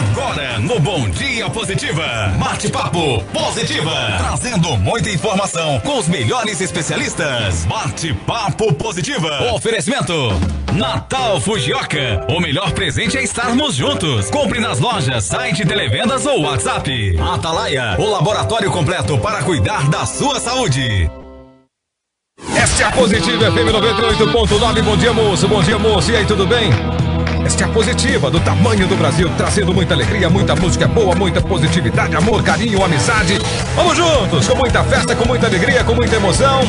Agora no Bom Dia Positiva, bate-papo Positiva, trazendo muita informação com os melhores especialistas. Bate-papo Positiva. Oferecimento Natal Fujioka, o melhor presente é estarmos juntos. Compre nas lojas, site, televendas ou WhatsApp. Atalaia, o laboratório completo para cuidar da sua saúde. Esta é a Positiva FM 98.9. Bom dia, moço, bom dia, moço. E aí, tudo bem? Esta é a Positiva, do tamanho do Brasil, trazendo muita alegria, muita música boa, muita positividade, amor, carinho, amizade. Vamos juntos, com muita festa, com muita alegria, com muita emoção,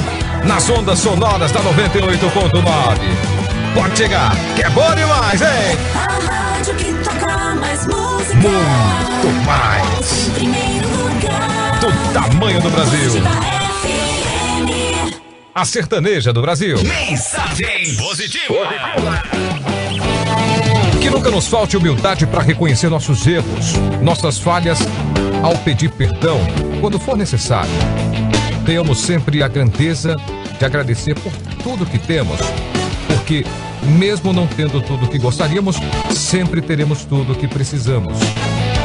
nas ondas sonoras da 98.9. Pode chegar, que é bom demais, hein? A rádio que toca mais música. Muito mais. Em primeiro lugar. Do tamanho do Brasil. A sertaneja do Brasil. Mensagem positiva. Que nunca nos falte humildade para reconhecer nossos erros, nossas falhas, ao pedir perdão, quando for necessário. Tenhamos sempre a grandeza de agradecer por tudo que temos. Porque, mesmo não tendo tudo o que gostaríamos, sempre teremos tudo o que precisamos.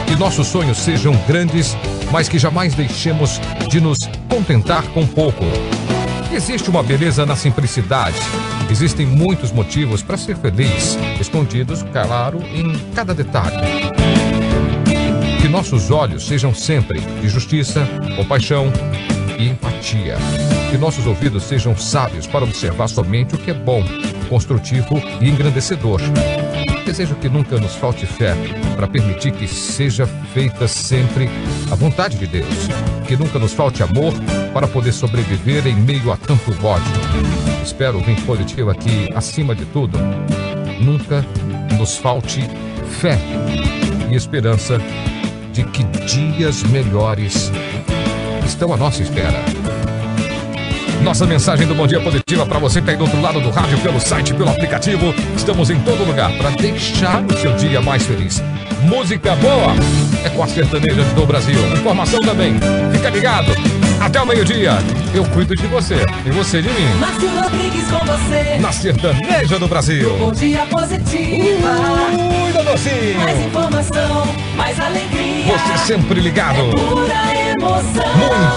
Que nossos sonhos sejam grandes, mas que jamais deixemos de nos contentar com pouco. Existe uma beleza na simplicidade. Existem muitos motivos para ser feliz, escondidos, claro, em cada detalhe. Que nossos olhos sejam sempre de justiça, compaixão e empatia. Que nossos ouvidos sejam sábios para observar somente o que é bom, construtivo e engrandecedor. Desejo que nunca nos falte fé para permitir que seja feita sempre a vontade de Deus. Que nunca nos falte amor para poder sobreviver em meio a tanto ódio. Espero, ouvinte positiva, que, acima de tudo, nunca nos falte fé e esperança de que dias melhores estão à nossa espera. Nossa mensagem do Bom Dia Positiva para você que está aí do outro lado do rádio, pelo site, pelo aplicativo. Estamos em todo lugar para deixar o seu dia mais feliz. Música boa é com a sertaneja do Brasil. Informação também. Fica ligado. Até o meio-dia. Eu cuido de você e você de mim. Márcio Rodrigues com você. Na sertaneja do Brasil. Do Bom Dia Positiva. Cuida, docinho. Mais informação, mais alegria. Você sempre ligado. É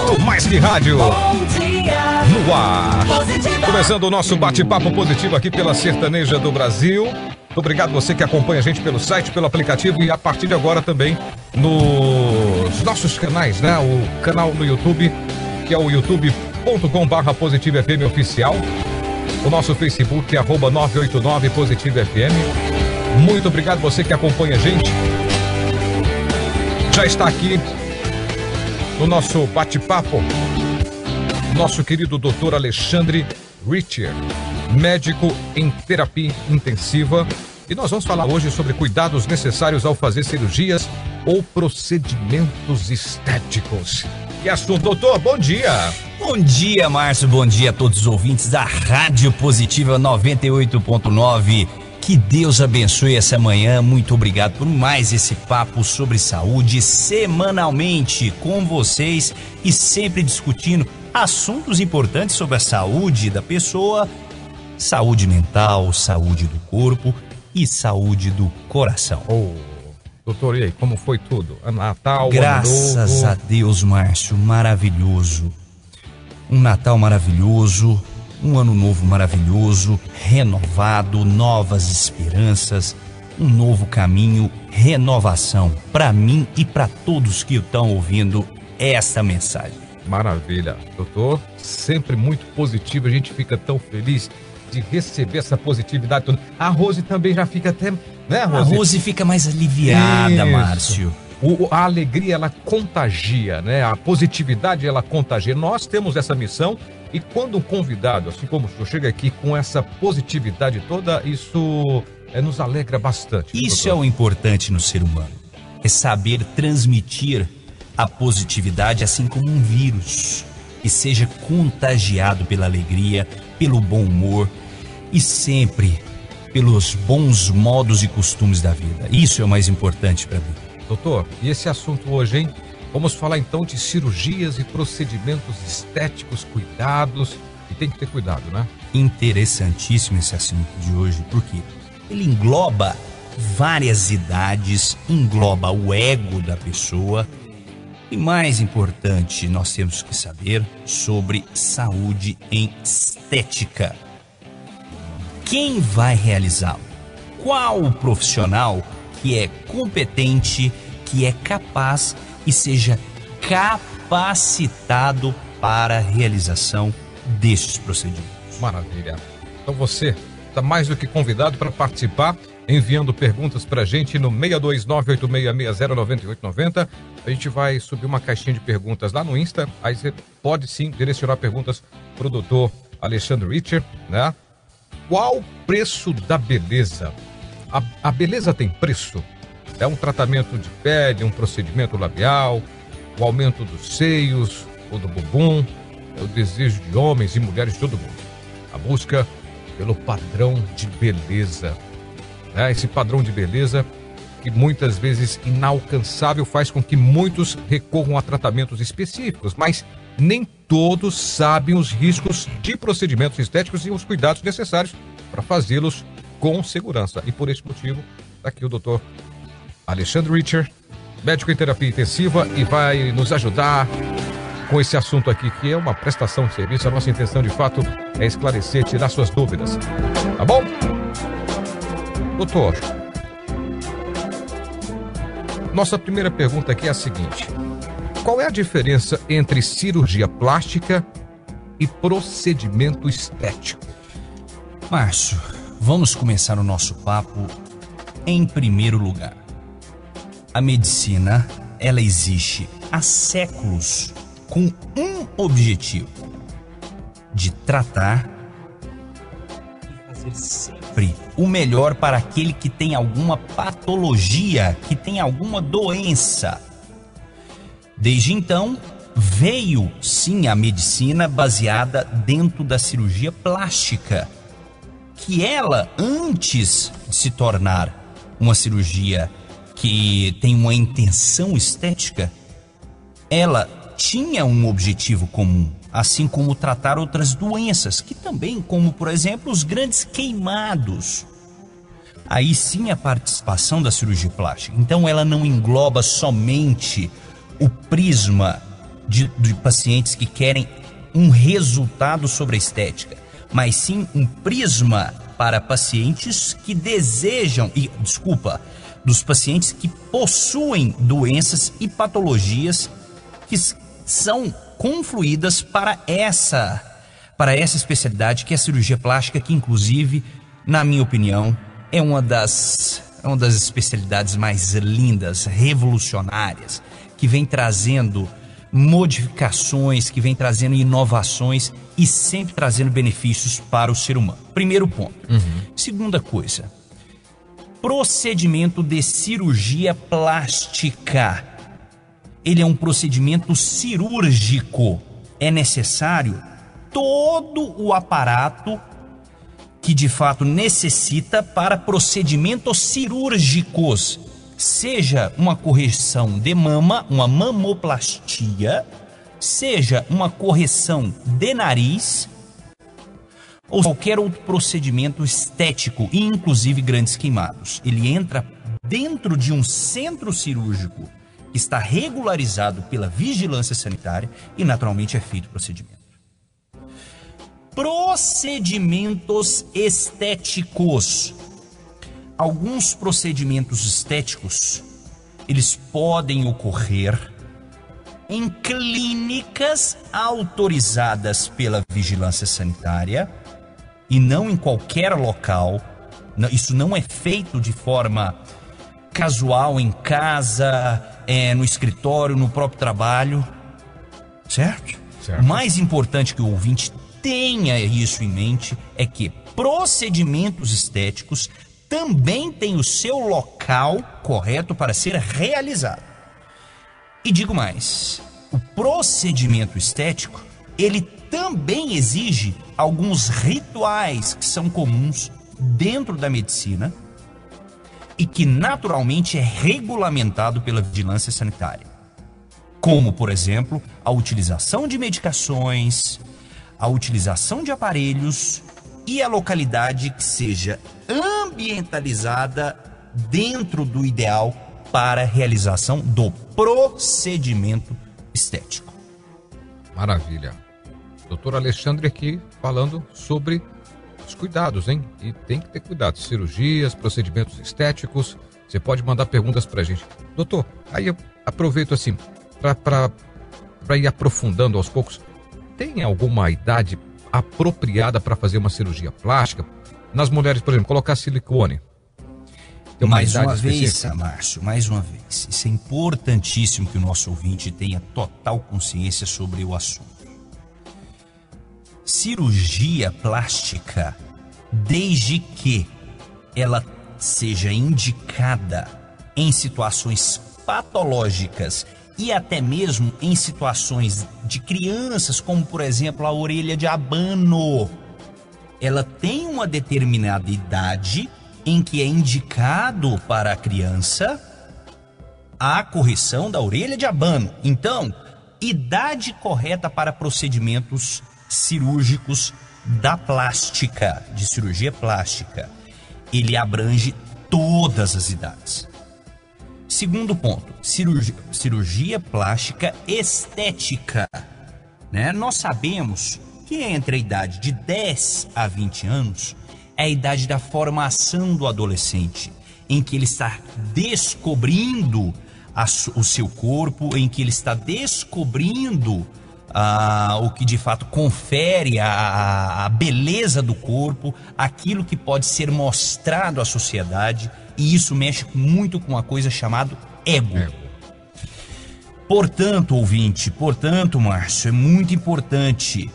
muito mais que rádio. Bom dia. No ar. Positiva. Começando o nosso bate-papo positivo aqui pela sertaneja do Brasil. Muito obrigado você que acompanha a gente pelo site, pelo aplicativo e a partir de agora também nos nossos canais, né? O canal no YouTube, que é o youtube.com/Positiva FM oficial. O nosso Facebook é @989 Positiva FM. Muito obrigado você que acompanha a gente. Já está aqui no nosso bate-papo, nosso querido doutor Alexandre Richer, médico em terapia intensiva. E nós vamos falar hoje sobre cuidados necessários ao fazer cirurgias ou procedimentos estéticos. E assunto, doutor, bom dia. Bom dia, Márcio, bom dia a todos os ouvintes da Rádio Positiva 98.9. Que Deus abençoe essa manhã, muito obrigado por mais esse papo sobre saúde semanalmente com vocês e sempre discutindo assuntos importantes sobre a saúde da pessoa, saúde mental, saúde do corpo e saúde do coração. Oh, doutor, e aí, como foi tudo? Natal, graças a Deus, Márcio, maravilhoso, um Natal maravilhoso. Um ano novo maravilhoso, renovado, novas esperanças, um novo caminho, renovação para mim e para todos que estão ouvindo essa mensagem. Maravilha, doutor, sempre muito positivo, a gente fica tão feliz de receber essa positividade toda. A Rose também já fica até, né, Rose? A Rose fica mais aliviada. Isso. Márcio. A alegria, ela contagia, né? A positividade, ela contagia. Nós temos essa missão e quando um convidado, assim como o senhor, chega aqui com essa positividade toda, isso nos alegra bastante. Isso, doutor, é o importante no ser humano, é saber transmitir a positividade assim como um vírus, que seja contagiado pela alegria, pelo bom humor e sempre pelos bons modos e costumes da vida. Isso é o mais importante para mim. Doutor, e esse assunto hoje, hein? Vamos falar então de cirurgias e procedimentos estéticos, cuidados, e tem que ter cuidado, né? Interessantíssimo esse assunto de hoje, porque ele engloba várias idades, engloba o ego da pessoa. E mais importante, nós temos que saber sobre saúde em estética. Quem vai realizá-lo? Qual o profissional que é competente, que é capaz e seja capacitado para a realização destes procedimentos? Maravilha! Então você está mais do que convidado para participar, enviando perguntas para a gente no 62986609890. A gente vai subir uma caixinha de perguntas lá no Insta, aí você pode sim direcionar perguntas para o doutor Alexandre Richer, né? Qual o preço da beleza? A beleza tem preço? É um tratamento de pele, um procedimento labial, o aumento dos seios ou do bumbum, é o desejo de homens e mulheres de todo mundo. A busca pelo padrão de beleza, né? Esse padrão de beleza que muitas vezes inalcançável faz com que muitos recorram a tratamentos específicos, mas nem todos sabem os riscos de procedimentos estéticos e os cuidados necessários para fazê-los com segurança. E por esse motivo, está aqui o doutor Alexandre Richer, médico em terapia intensiva, e vai nos ajudar com esse assunto aqui, que é uma prestação de serviço. A nossa intenção, de fato, é esclarecer, tirar suas dúvidas. Tá bom? Doutor, nossa primeira pergunta aqui é a seguinte: qual é a diferença entre cirurgia plástica e procedimento estético? Márcio, vamos começar o nosso papo em primeiro lugar. A medicina, ela existe há séculos com um objetivo: de tratar e fazer sempre o melhor para aquele que tem alguma patologia, que tem alguma doença. Desde então, veio sim a medicina baseada dentro da cirurgia plástica, que ela, antes de se tornar uma cirurgia que tem uma intenção estética, ela tinha um objetivo comum, assim como tratar outras doenças, que também, como por exemplo, os grandes queimados. Aí sim a participação da cirurgia plástica. Então ela não engloba somente o prisma de pacientes que querem um resultado sobre a estética, mas sim um prisma para pacientes que desejam, dos pacientes que possuem doenças e patologias que são confluídas para essa especialidade que é a cirurgia plástica, que inclusive, na minha opinião, é uma das especialidades mais lindas, revolucionárias, que vem trazendo modificações, que vem trazendo inovações e sempre trazendo benefícios para o ser humano. Primeiro ponto. Uhum. Segunda coisa: procedimento de cirurgia plástica. Ele é um procedimento cirúrgico. É necessário todo o aparato que de fato necessita para procedimentos cirúrgicos. Seja uma correção de mama, uma mamoplastia, seja uma correção de nariz, ou qualquer outro procedimento estético, e inclusive grandes queimados. Ele entra dentro de um centro cirúrgico que está regularizado pela vigilância sanitária e naturalmente é feito o procedimento. Procedimentos estéticos. Alguns procedimentos estéticos, eles podem ocorrer em clínicas autorizadas pela vigilância sanitária e não em qualquer local. Isso não é feito de forma casual em casa, no escritório, no próprio trabalho, certo? Mais importante que o ouvinte tenha isso em mente é que procedimentos estéticos também têm o seu local correto para ser realizado. E digo mais, o procedimento estético, ele também exige alguns rituais que são comuns dentro da medicina e que naturalmente é regulamentado pela vigilância sanitária. Como, por exemplo, a utilização de medicações, a utilização de aparelhos e a localidade que seja ambientalizada dentro do ideal para a realização do procedimento estético. Maravilha. Doutor Alexandre aqui falando sobre os cuidados, hein? E tem que ter cuidado. Cirurgias, procedimentos estéticos. Você pode mandar perguntas pra gente. Doutor, aí eu aproveito assim, para ir aprofundando aos poucos. Tem alguma idade apropriada para fazer uma cirurgia plástica? Nas mulheres, por exemplo, colocar silicone. Tem uma mais uma vez, Márcio, mais uma vez. Isso é importantíssimo que o nosso ouvinte tenha total consciência sobre o assunto. Cirurgia plástica, desde que ela seja indicada em situações patológicas e até mesmo em situações de crianças, como por exemplo a orelha de abano, ela tem uma determinada idade em que é indicado para a criança a correção da orelha de abano. Então, idade correta para procedimentos cirúrgicos da plástica, de cirurgia plástica, ele abrange todas as idades. Segundo ponto, cirurgia plástica estética, né? Nós sabemos que entre a idade de 10 a 20 anos é a idade da formação do adolescente, em que ele está descobrindo o seu corpo, em que ele está descobrindo o que de fato confere a beleza do corpo, aquilo que pode ser mostrado à sociedade, e isso mexe muito com uma coisa chamada ego. Portanto, ouvinte, Márcio, é muito importante.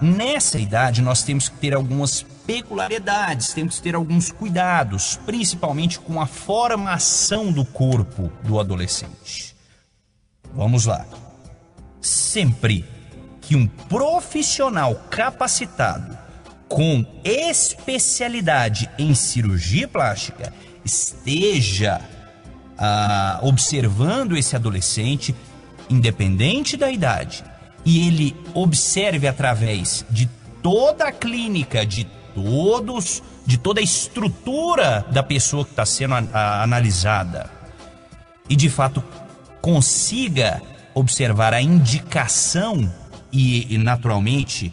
Nessa idade nós temos que ter algumas peculiaridades, temos que ter alguns cuidados, principalmente com a formação do corpo do adolescente. Vamos lá. Sempre que um profissional capacitado com especialidade em cirurgia plástica esteja observando esse adolescente, independente da idade, e ele observe através de toda a clínica, de toda a estrutura da pessoa que está sendo analisada, e de fato consiga observar a indicação e naturalmente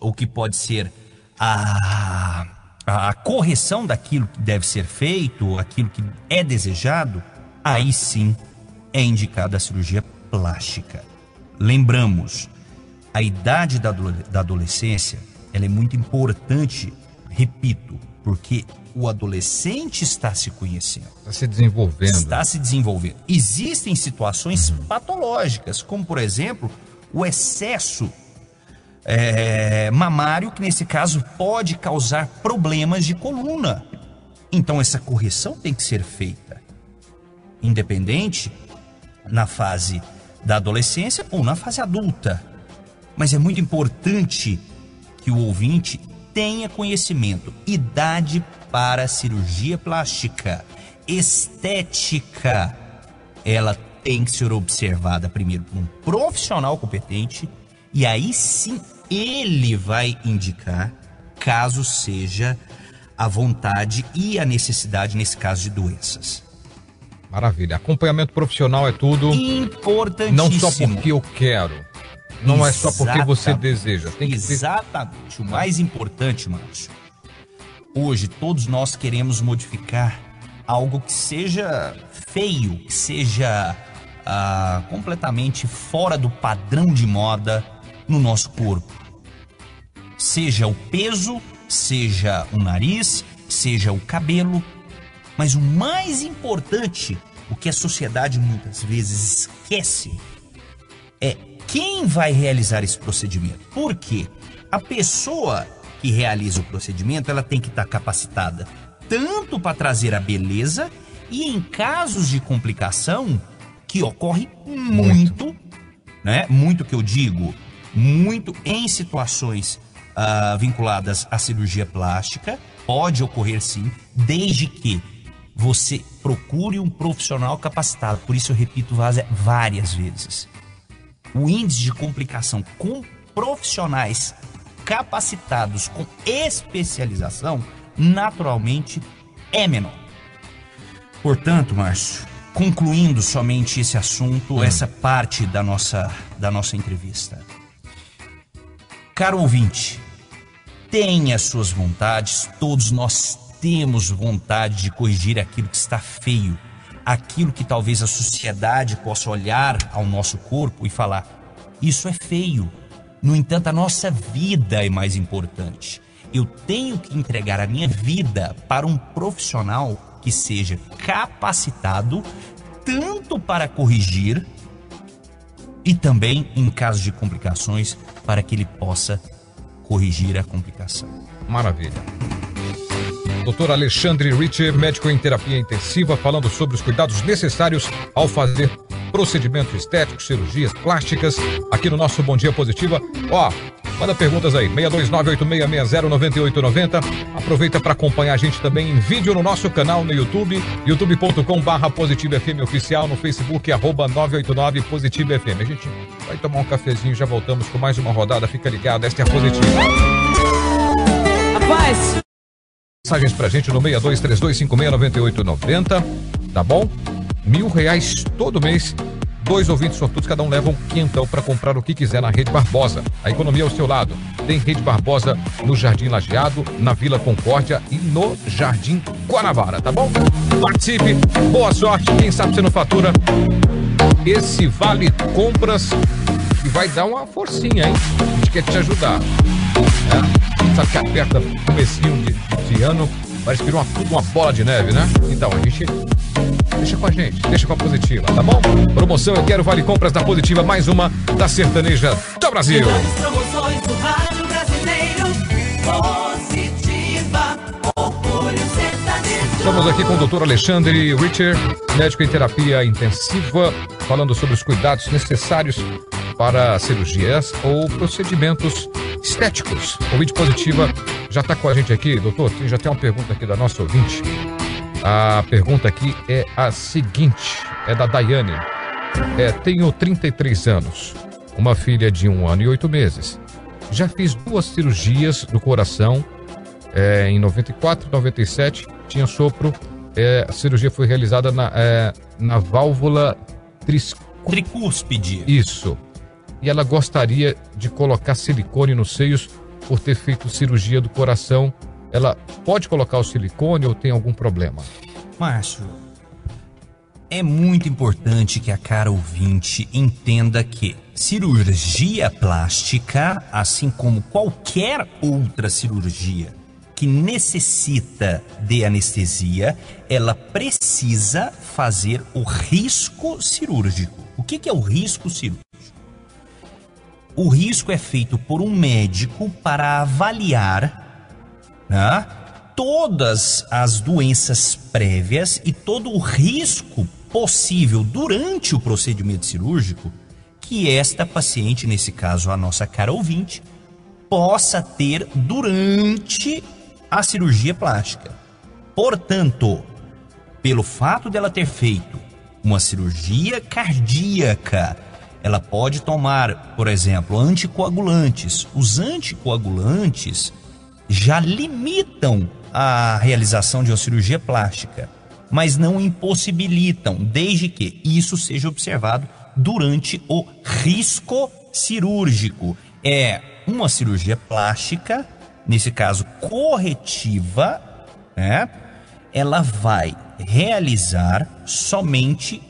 o que pode ser a correção daquilo que deve ser feito, aquilo que é desejado, aí sim é indicada a cirurgia plástica. Lembramos, a idade da adolescência, ela é muito importante, repito, porque o adolescente está se conhecendo. Está se desenvolvendo. Existem situações patológicas, como por exemplo, o excesso mamário, que nesse caso pode causar problemas de coluna. Então essa correção tem que ser feita, independente na fase da adolescência ou na fase adulta. Mas é muito importante que o ouvinte tenha conhecimento. Idade para cirurgia plástica, estética, ela tem que ser observada primeiro por um profissional competente, e aí sim ele vai indicar, caso seja a vontade e a necessidade, nesse caso de doenças. Maravilha. Acompanhamento profissional é tudo. Importantíssimo. Não só porque eu quero. Não é só porque você deseja. Tem que ser... O mais importante, Márcio, hoje todos nós queremos modificar algo que seja feio, que seja completamente fora do padrão de moda no nosso corpo. Seja o peso, seja o nariz, seja o cabelo. Mas o mais importante, o que a sociedade muitas vezes esquece, é quem vai realizar esse procedimento. Por quê? A pessoa que realiza o procedimento, ela tem que estar capacitada tanto para trazer a beleza, e em casos de complicação, que ocorre muito, né? Muito que eu digo, muito em situações vinculadas à cirurgia plástica, pode ocorrer sim, desde que você procure um profissional capacitado. Por isso eu repito várias vezes. O índice de complicação com profissionais capacitados, com especialização, naturalmente é menor. Portanto, Márcio, concluindo somente esse assunto, essa parte da nossa entrevista. Caro ouvinte, tenha suas vontades, todos nós temos vontade de corrigir aquilo que está feio, aquilo que talvez a sociedade possa olhar ao nosso corpo e falar, isso é feio. No entanto, a nossa vida é mais importante. Eu tenho que entregar a minha vida para um profissional que seja capacitado tanto para corrigir e também, em caso de complicações, para que ele possa corrigir a complicação. Maravilha. Dr. Alexandre Richer, médico em terapia intensiva, falando sobre os cuidados necessários ao fazer procedimentos estéticos, cirurgias plásticas, aqui no nosso Bom Dia Positiva. Ó, manda perguntas aí, 62986609890. Aproveita para acompanhar a gente também em vídeo no nosso canal no YouTube, youtube.com/Positiva FM oficial, no Facebook, @989 Positiva FM. A gente vai tomar um cafezinho, já voltamos com mais uma rodada. Fica ligado, esta é a Positiva. Rapaz! Mensagens pra gente no 6232569890, tá bom? R$1.000 todo mês, 2 ouvintes sortudos, cada um leva um quentão pra comprar o que quiser na Rede Barbosa. A economia ao seu lado. Tem Rede Barbosa no Jardim Lajeado, na Vila Concórdia e no Jardim Guanabara, tá bom? Participe, boa sorte, quem sabe você não fatura esse vale compras e vai dar uma forcinha, hein? A gente quer te ajudar. Sabe que aperta o comecinho de ano, parece que virou uma bola de neve, né? Então, a gente deixa com a gente, deixa com a Positiva, tá bom? Promoção Eu Quero Vale Compras da Positiva, mais uma da sertaneja do Brasil. Promoções do rádio brasileiro, Positiva, orgulho sertanejo. Estamos aqui com o Dr. Alexandre Richer, médico em terapia intensiva, falando sobre os cuidados necessários para cirurgias ou procedimentos estéticos. Ouvinte Positiva já está com a gente aqui. Doutor, já tem uma pergunta aqui da nossa ouvinte. A pergunta aqui é a seguinte, é da Dayane. Tenho 33 anos, uma filha de 1 ano e 8 meses. Já fiz 2 cirurgias do coração, em 94 e 97, tinha sopro. A cirurgia foi realizada na válvula tricúspide. Isso. E ela gostaria de colocar silicone nos seios por ter feito cirurgia do coração. Ela pode colocar o silicone ou tem algum problema? Márcio, é muito importante que a cara ouvinte entenda que cirurgia plástica, assim como qualquer outra cirurgia que necessita de anestesia, ela precisa fazer o risco cirúrgico. O que é o risco cirúrgico? O risco é feito por um médico para avaliar, né, todas as doenças prévias e todo o risco possível durante o procedimento cirúrgico que esta paciente, nesse caso a nossa cara ouvinte, possa ter durante a cirurgia plástica. Portanto, pelo fato dela ter feito uma cirurgia cardíaca, ela pode tomar, por exemplo, anticoagulantes. Os anticoagulantes já limitam a realização de uma cirurgia plástica, mas não impossibilitam, desde que isso seja observado durante o risco cirúrgico. É uma cirurgia plástica, nesse caso corretiva, né? Ela vai realizar somente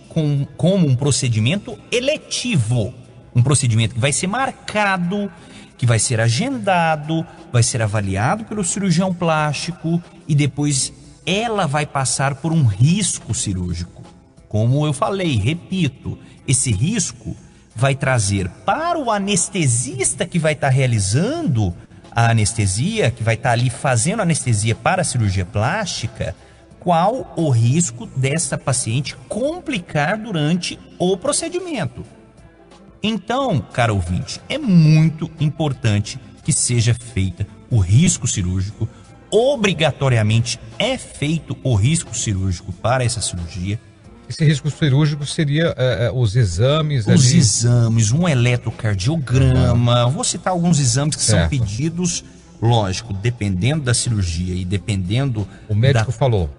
como um procedimento eletivo, um procedimento que vai ser marcado, que vai ser agendado, vai ser avaliado pelo cirurgião plástico e depois ela vai passar por um risco cirúrgico. Como eu falei, repito, esse risco vai trazer para o anestesista que vai estar realizando a anestesia, que vai estar ali fazendo anestesia para a cirurgia plástica, qual o risco dessa paciente complicar durante o procedimento. Então, cara ouvinte, é muito importante que seja feita o risco cirúrgico, obrigatoriamente é feito o risco cirúrgico para essa cirurgia. Esse risco cirúrgico seria os exames? Os exames, um eletrocardiograma, vou citar alguns exames que são pedidos, lógico, dependendo da cirurgia e dependendo... O médico falou...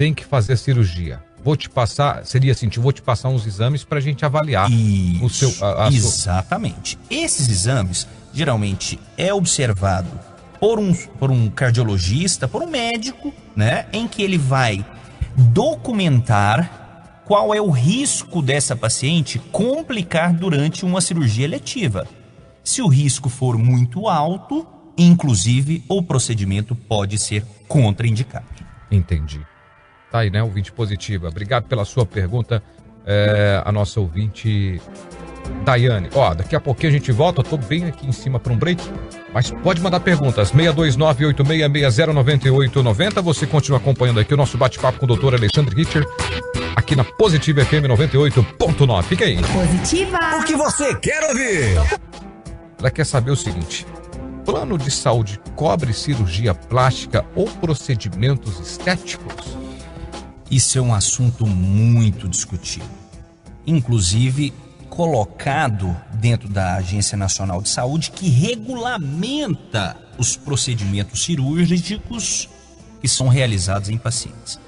tem que fazer cirurgia. Vou te passar, seria assim, vou te passar uns exames para a gente avaliar isso, o seu... Exatamente. Esses exames, geralmente, é observado por um cardiologista, por um médico, né? Em que ele vai documentar qual é o risco dessa paciente complicar durante uma cirurgia eletiva. Se o risco for muito alto, inclusive, o procedimento pode ser contraindicado. Entendi. Tá aí, né, ouvinte positiva. Obrigado pela sua pergunta, a nossa ouvinte Dayane. Ó, daqui a pouquinho a gente volta, eu tô bem aqui em cima para um break, mas pode mandar perguntas, 629-8660-9890. Você continua acompanhando aqui o nosso bate-papo com o doutor Alexandre Richer, aqui na Positiva FM 98.9. Fica aí. Positiva. O que você quer ouvir? Ela quer saber o seguinte: plano de saúde cobre cirurgia plástica ou procedimentos estéticos? Isso é um assunto muito discutido, inclusive colocado dentro da Agência Nacional de Saúde, que regulamenta os procedimentos cirúrgicos que são realizados em pacientes.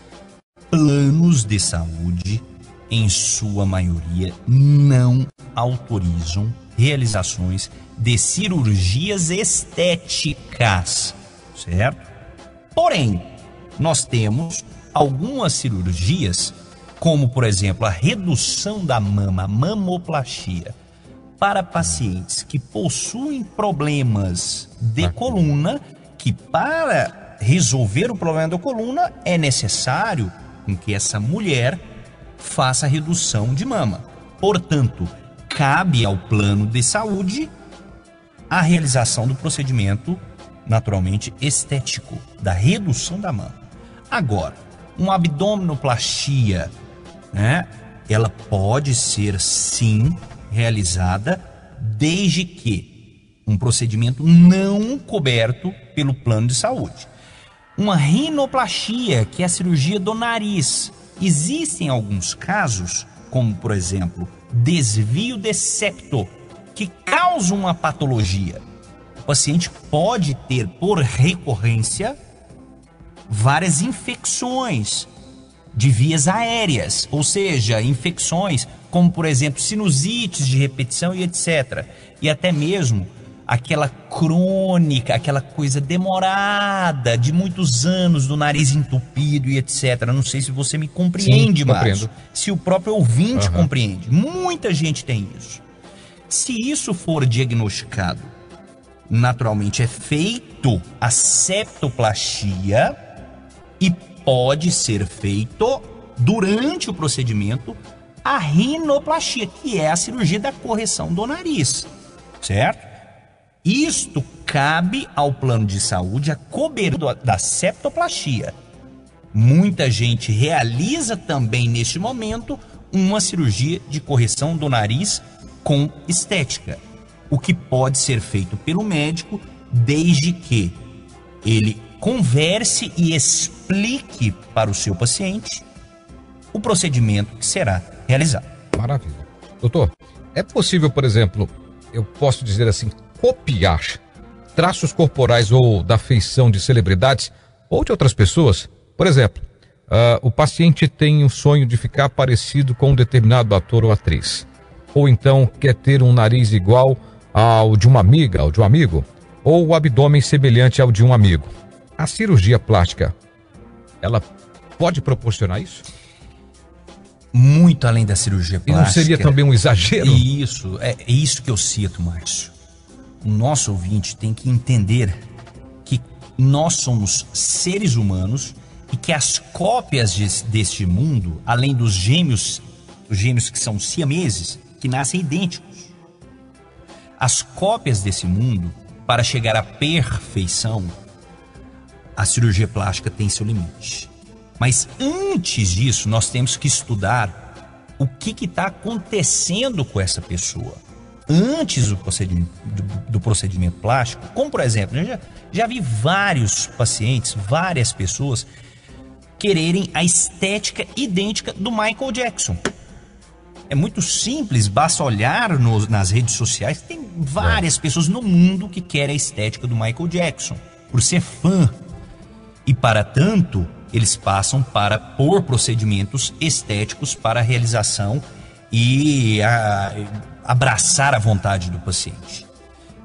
Planos de saúde, em sua maioria, não autorizam realizações de cirurgias estéticas, certo? Porém, nós temos algumas cirurgias, como por exemplo a redução da mama, a mamoplastia, para pacientes que possuem problemas de coluna, que para resolver o problema da coluna é necessário que essa mulher faça a redução de mama. Portanto, cabe ao plano de saúde a realização do procedimento naturalmente estético, da redução da mama. Agora, uma abdominoplastia, né? Ela pode ser, sim, realizada, desde que um procedimento não coberto pelo plano de saúde. Uma rinoplastia, que é a cirurgia do nariz. Existem alguns casos, como, por exemplo, desvio de septo, que causa uma patologia. O paciente pode ter, por recorrência, várias infecções de vias aéreas, ou seja, infecções como, por exemplo, sinusites de repetição e etc. E até mesmo aquela crônica, aquela coisa demorada de muitos anos do nariz entupido e etc. Não sei se você me compreende, Márcio. Se o próprio ouvinte compreende. Muita gente tem isso. Se isso for diagnosticado, naturalmente é feito a septoplastia, e pode ser feito, durante o procedimento, a rinoplastia, que é a cirurgia da correção do nariz, certo? Isto cabe ao plano de saúde, a cobertura da septoplastia. Muita gente realiza também, neste momento, uma cirurgia de correção do nariz com estética, o que pode ser feito pelo médico, desde que ele converse e explique para o seu paciente o procedimento que será realizado. Maravilha. Doutor, é possível, por exemplo, eu posso dizer assim, copiar traços corporais ou da feição de celebridades ou de outras pessoas? Por exemplo, o paciente tem um sonho de ficar parecido com um determinado ator ou atriz, ou então quer ter um nariz igual ao de uma amiga, ou de um amigo, ou o abdômen semelhante ao de um amigo. A cirurgia plástica, ela pode proporcionar isso? Muito além da cirurgia plástica. E não seria também um exagero? Isso, é isso que eu cito, Márcio. O nosso ouvinte tem que entender que nós somos seres humanos e que as cópias deste mundo, além dos gêmeos, que são siameses, que nascem idênticos, as cópias desse mundo, para chegar à perfeição, a cirurgia plástica tem seu limite. Mas antes disso, nós temos que estudar o que está acontecendo com essa pessoa antes do procedimento plástico. Como, por exemplo, eu já vi vários pacientes, várias pessoas quererem a estética idêntica do Michael Jackson. É muito simples, basta olhar nas redes sociais, tem várias pessoas no mundo que querem a estética do Michael Jackson, por ser fã. E para tanto, eles passam por procedimentos estéticos para a realização e abraçar a vontade do paciente.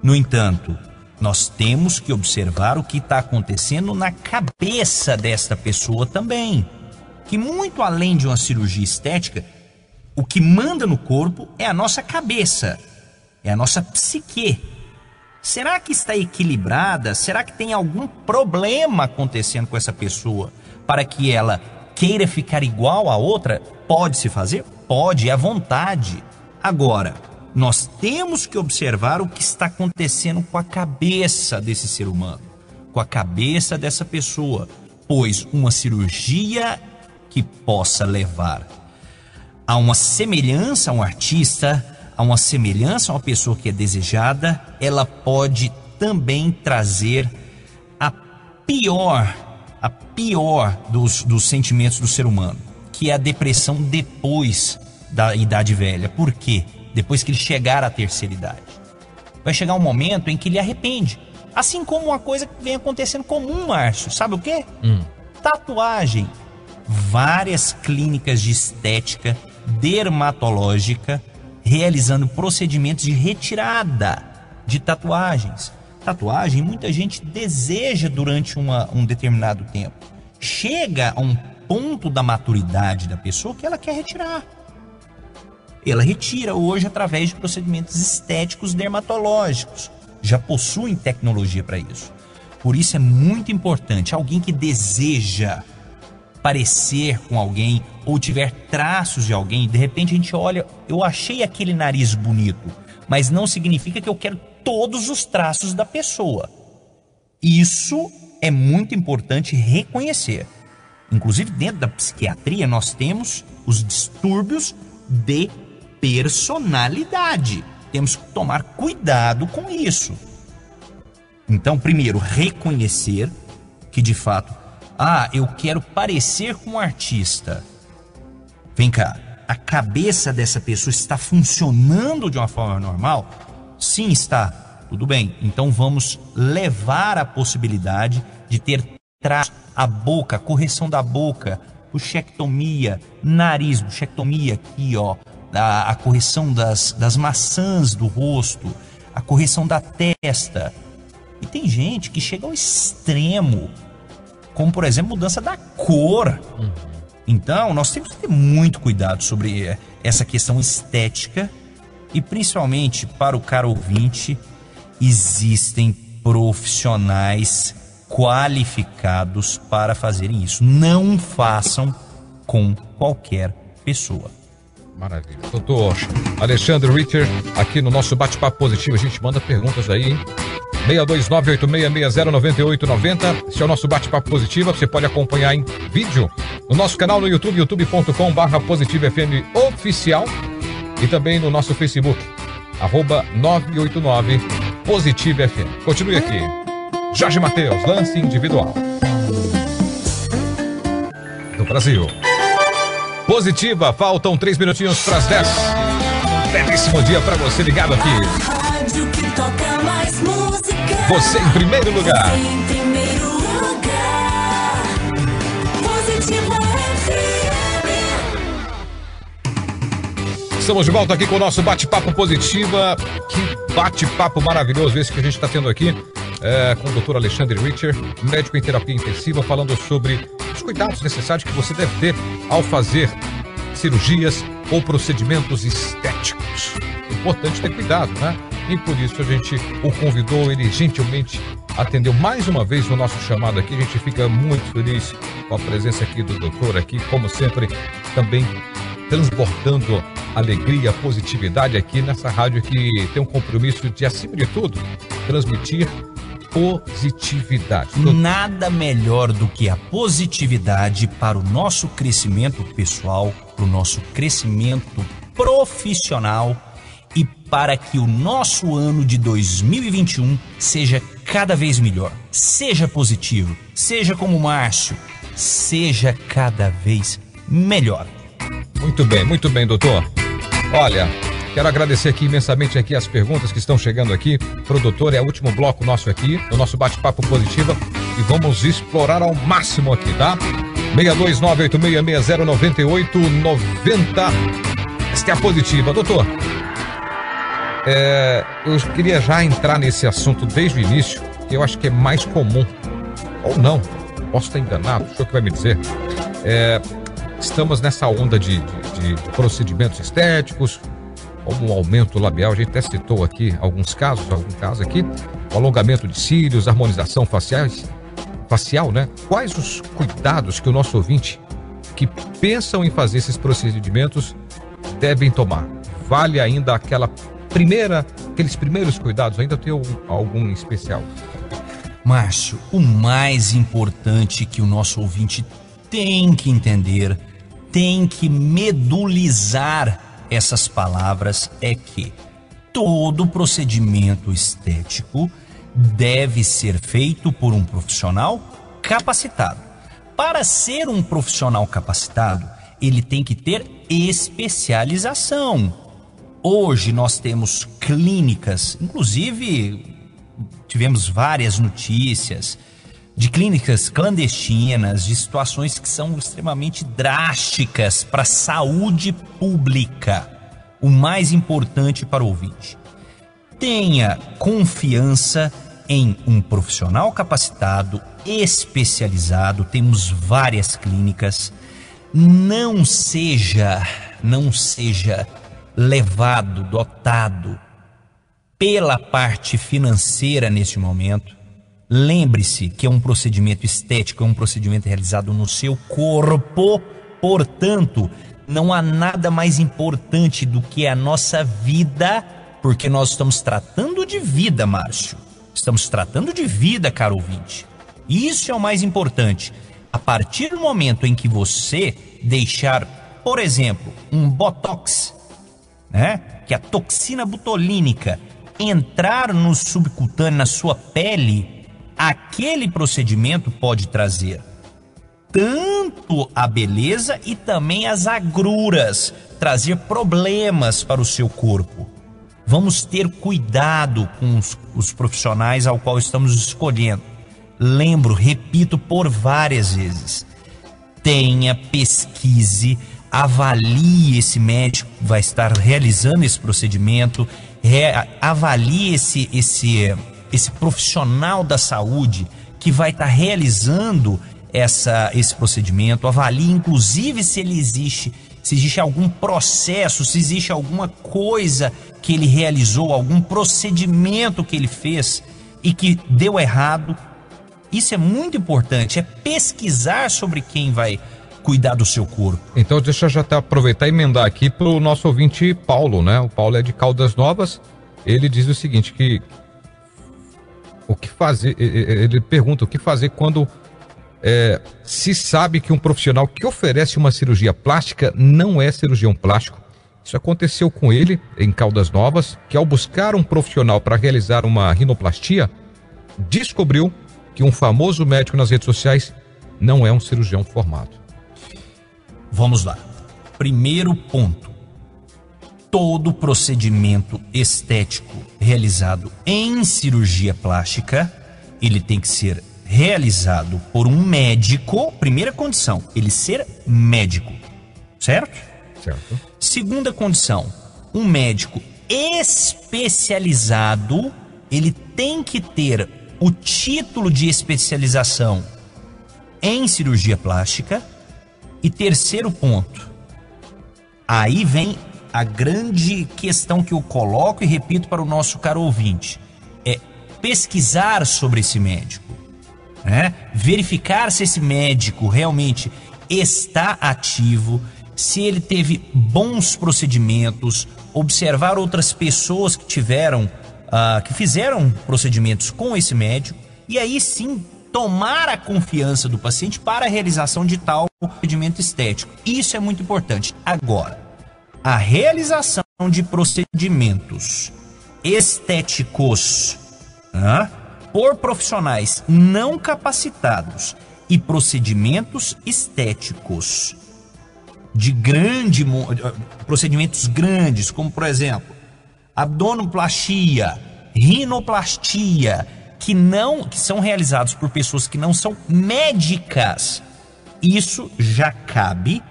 No entanto, nós temos que observar o que está acontecendo na cabeça desta pessoa também, que muito além de uma cirurgia estética, o que manda no corpo é a nossa cabeça, é a nossa psique. Será que está equilibrada? Será que tem algum problema acontecendo com essa pessoa para que ela queira ficar igual a outra? Pode se fazer? Pode, é à vontade. Agora, nós temos que observar o que está acontecendo com a cabeça desse ser humano, com a cabeça dessa pessoa, pois uma cirurgia que possa levar a uma semelhança a um artista, a uma semelhança a uma pessoa que é desejada, ela pode também trazer a pior dos sentimentos do ser humano, que é a depressão depois da idade velha. Por quê? Depois que ele chegar à terceira idade, vai chegar um momento em que ele arrepende. Assim como uma coisa que vem acontecendo comum, Márcio, sabe o quê? Tatuagem. Várias clínicas de estética dermatológica realizando procedimentos de retirada de tatuagens. Tatuagem muita gente deseja durante um determinado tempo. Chega a um ponto da maturidade da pessoa que ela quer retirar. Ela retira hoje através de procedimentos estéticos dermatológicos. Já possuem tecnologia para isso. Por isso é muito importante alguém que deseja parecer com alguém ou tiver traços de alguém. De repente a gente olha, eu achei aquele nariz bonito, mas não significa que eu quero todos os traços da pessoa. Isso é muito importante reconhecer. Inclusive dentro da psiquiatria nós temos os distúrbios de personalidade. Temos que tomar cuidado com isso. Então, primeiro, reconhecer que de fato, eu quero parecer com um artista. Vem cá, a cabeça dessa pessoa está funcionando de uma forma normal? Sim, está. Tudo bem, então vamos levar a possibilidade de ter traço, a boca, a correção da boca, buchectomia, nariz, buchectomia aqui, a correção das maçãs do rosto, a correção da testa. E tem gente que chega ao extremo, como por exemplo mudança da cor. Então nós temos que ter muito cuidado sobre essa questão estética e principalmente para o cara ouvinte, existem profissionais qualificados para fazerem isso. Não façam com qualquer pessoa. Maravilha. Doutor Alexandre Richer, aqui no nosso bate-papo positivo, a gente manda perguntas aí, hein? 62986609890. Esse é o nosso bate-papo positivo. Você pode acompanhar em vídeo no nosso canal no YouTube, youtube.com/Positiva FM oficial, e também no nosso Facebook, @989 Positiva FM. Continue aqui. Jorge Mateus, lance individual do Brasil. Positiva, faltam 3 minutinhos para as 10. Belíssimo dia para você ligado aqui. Você em primeiro lugar. Estamos de volta aqui com o nosso bate-papo Positiva. Que bate-papo maravilhoso esse que a gente está tendo aqui. Com o doutor Alexandre Richer, médico em terapia intensiva, falando sobre os cuidados necessários que você deve ter ao fazer cirurgias ou procedimentos estéticos. Importante ter cuidado, né? E por isso a gente o convidou, ele gentilmente atendeu mais uma vez o nosso chamado aqui. A gente fica muito feliz com a presença aqui do doutor aqui, como sempre, também transbordando alegria, positividade aqui nessa rádio que tem um compromisso de, acima de tudo, transmitir positividade. Nada melhor do que a positividade para o nosso crescimento pessoal, para o nosso crescimento profissional e para que o nosso ano de 2021 seja cada vez melhor. Seja positivo, seja como Márcio, seja cada vez melhor. Muito bem, doutor. Olha, quero agradecer aqui imensamente aqui as perguntas que estão chegando aqui. Pro doutor, é o último bloco nosso aqui, o nosso bate-papo positivo, e vamos explorar ao máximo aqui, tá? 62986609890. Esta é a Positiva. Doutor, eu queria já entrar nesse assunto desde o início, que eu acho que é mais comum. Ou não, posso estar enganado, o senhor que vai me dizer. Estamos nessa onda de procedimentos estéticos, como um aumento labial, a gente até citou aqui alguns casos aqui, o alongamento de cílios, harmonização facial, né? Quais os cuidados que o nosso ouvinte que pensam em fazer esses procedimentos devem tomar? Vale ainda aqueles primeiros cuidados? Ainda tem algum especial? Márcio, o mais importante que o nosso ouvinte tem que entender, tem que medulizar essas palavras é que todo procedimento estético deve ser feito por um profissional capacitado. Para ser um profissional capacitado, ele tem que ter especialização. Hoje nós temos clínicas, inclusive tivemos várias notícias de clínicas clandestinas, de situações que são extremamente drásticas para a saúde pública. O mais importante para o ouvinte: tenha confiança em um profissional capacitado, especializado. Temos várias clínicas. Não seja levado, dotado pela parte financeira neste momento. Lembre-se que é um procedimento estético, é um procedimento realizado no seu corpo, portanto, não há nada mais importante do que a nossa vida, porque nós estamos tratando de vida, Márcio. Estamos tratando de vida, caro ouvinte. Isso é o mais importante. A partir do momento em que você deixar, por exemplo, um botox, né, que é a toxina botulínica, entrar no subcutâneo, na sua pele, aquele procedimento pode trazer tanto a beleza e também as agruras, trazer problemas para o seu corpo. Vamos ter cuidado com os profissionais ao qual estamos escolhendo. Lembro, repito por várias vezes, pesquise, avalie esse médico que vai estar realizando esse procedimento, avalie esse profissional da saúde que vai estar realizando esse procedimento, avalie inclusive se existe algum processo, se existe alguma coisa que ele realizou, algum procedimento que ele fez e que deu errado. Isso é muito importante, é pesquisar sobre quem vai cuidar do seu corpo. Então deixa eu já aproveitar e emendar aqui para o nosso ouvinte Paulo, né? O Paulo é de Caldas Novas, ele diz o seguinte, que o que fazer, ele pergunta o que fazer quando se sabe que um profissional que oferece uma cirurgia plástica não é cirurgião plástico. Isso aconteceu com ele em Caldas Novas, que ao buscar um profissional para realizar uma rinoplastia, descobriu que um famoso médico nas redes sociais não é um cirurgião formado. Vamos lá. Primeiro ponto. Todo procedimento estético realizado em cirurgia plástica, ele tem que ser realizado por um médico. Primeira condição, ele ser médico, certo? Certo. Segunda condição, um médico especializado, ele tem que ter o título de especialização em cirurgia plástica. E terceiro ponto, aí vem a grande questão que eu coloco e repito para o nosso caro ouvinte, é pesquisar sobre esse médico, né? Verificar se esse médico realmente está ativo, se ele teve bons procedimentos, observar outras pessoas que fizeram procedimentos com esse médico e aí sim tomar a confiança do paciente para a realização de tal procedimento estético. Isso é muito importante. Agora, a realização de procedimentos estéticos por profissionais não capacitados e procedimentos estéticos procedimentos grandes, como por exemplo, abdominoplastia, rinoplastia, que são realizados por pessoas que não são médicas, Isso já cabe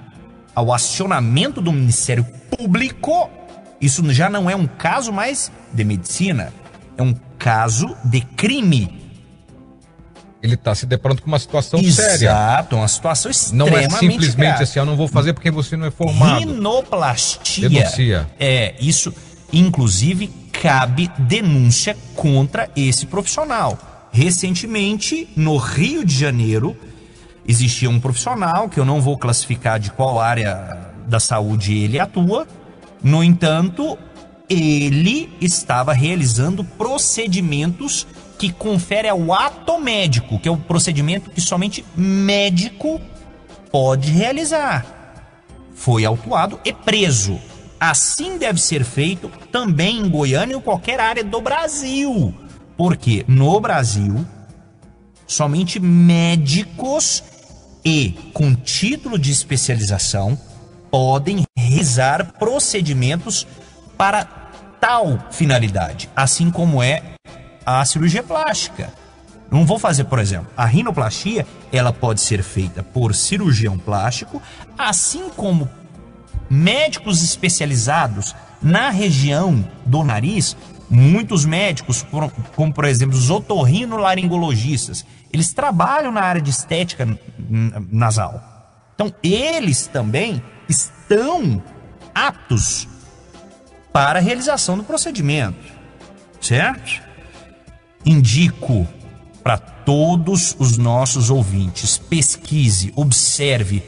ao acionamento do Ministério Público. Isso já não é um caso mais de medicina, é um caso de crime. Ele está se deparando com uma situação séria. Exato, uma situação extremamente grave. Não é simplesmente grave. Assim, eu não vou fazer porque você não é formado. Rinoplastia. Denuncia. É, isso, inclusive, cabe denúncia contra esse profissional. Recentemente, no Rio de Janeiro, existia um profissional, que eu não vou classificar de qual área da saúde ele atua. No entanto, ele estava realizando procedimentos que confere ao ato médico, que é um procedimento que somente médico pode realizar. Foi autuado e preso. Assim deve ser feito também em Goiânia e em qualquer área do Brasil. Porque no Brasil, somente médicos e com título de especialização podem realizar procedimentos para tal finalidade. Assim como é a cirurgia plástica. Não vou fazer, por exemplo, a rinoplastia, ela pode ser feita por cirurgião plástico, assim como médicos especializados na região do nariz, muitos médicos, como por exemplo os otorrinolaringologistas, eles trabalham na área de estética nasal. Então, eles também estão aptos para a realização do procedimento, certo? Indico para todos os nossos ouvintes, pesquise, observe,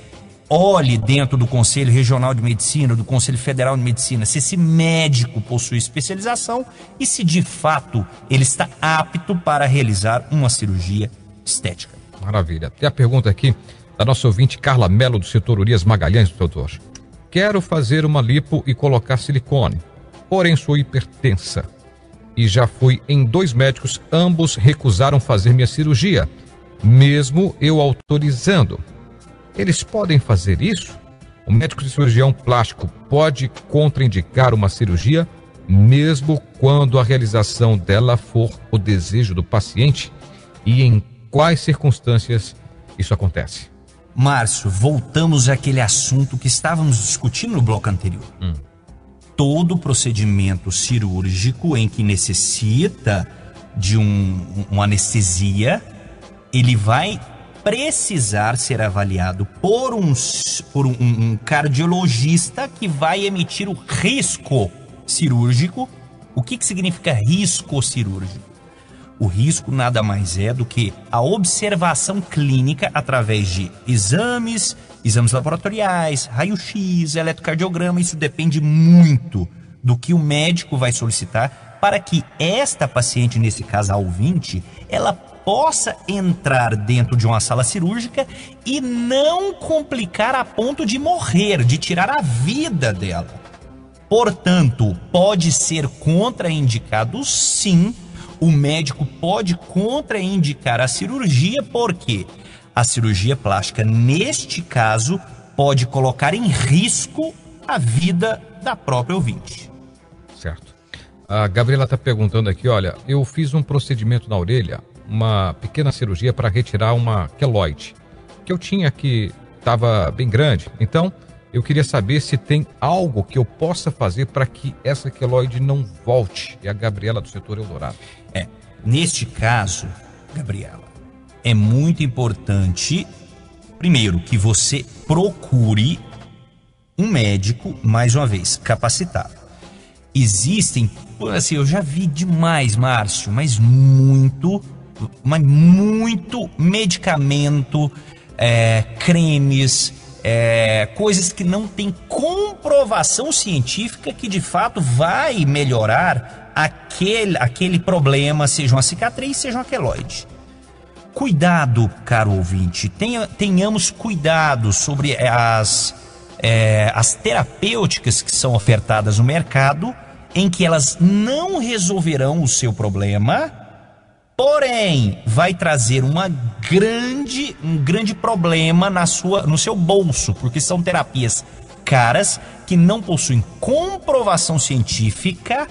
olhe dentro do Conselho Regional de Medicina, do Conselho Federal de Medicina, se esse médico possui especialização e se de fato ele está apto para realizar uma cirurgia estética. Maravilha. Tem a pergunta aqui da nossa ouvinte Carla Mello, do setor Urias Magalhães, doutor. Quero fazer uma lipo e colocar silicone, porém sou hipertensa. E já fui em 2 médicos, ambos recusaram fazer minha cirurgia, mesmo eu autorizando. Eles podem fazer isso? O médico de cirurgião plástico pode contraindicar uma cirurgia, mesmo quando a realização dela for o desejo do paciente? E em quais circunstâncias isso acontece? Márcio, voltamos àquele assunto que estávamos discutindo no bloco anterior. Todo procedimento cirúrgico em que necessita de uma anestesia, ele vai precisar ser avaliado por um cardiologista que vai emitir o risco cirúrgico. O que significa risco cirúrgico? O risco nada mais é do que a observação clínica através de exames laboratoriais, raio-x, eletrocardiograma. Isso depende muito do que o médico vai solicitar para que esta paciente, nesse caso a ouvinte, ela possa entrar dentro de uma sala cirúrgica e não complicar a ponto de morrer, de tirar a vida dela. Portanto, pode ser contraindicado sim, o médico pode contraindicar a cirurgia, porque a cirurgia plástica, neste caso, pode colocar em risco a vida da própria ouvinte. Certo. A Gabriela está perguntando aqui, olha, eu fiz um procedimento na orelha, uma pequena cirurgia para retirar uma queloide, que eu tinha que estava bem grande. Então, eu queria saber se tem algo que eu possa fazer para que essa queloide não volte. É a Gabriela do setor Eldorado. É, neste caso, Gabriela, é muito importante, primeiro, que você procure um médico, mais uma vez, capacitado. Existem, assim, eu já vi demais, Márcio, mas muito medicamento, cremes, coisas que não tem comprovação científica que de fato vai melhorar aquele problema, seja uma cicatriz, seja uma queloide. Cuidado, caro ouvinte, tenhamos cuidado sobre as terapêuticas que são ofertadas no mercado, em que elas não resolverão o seu problema, porém vai trazer um grande problema no seu bolso, porque são terapias caras que não possuem comprovação científica,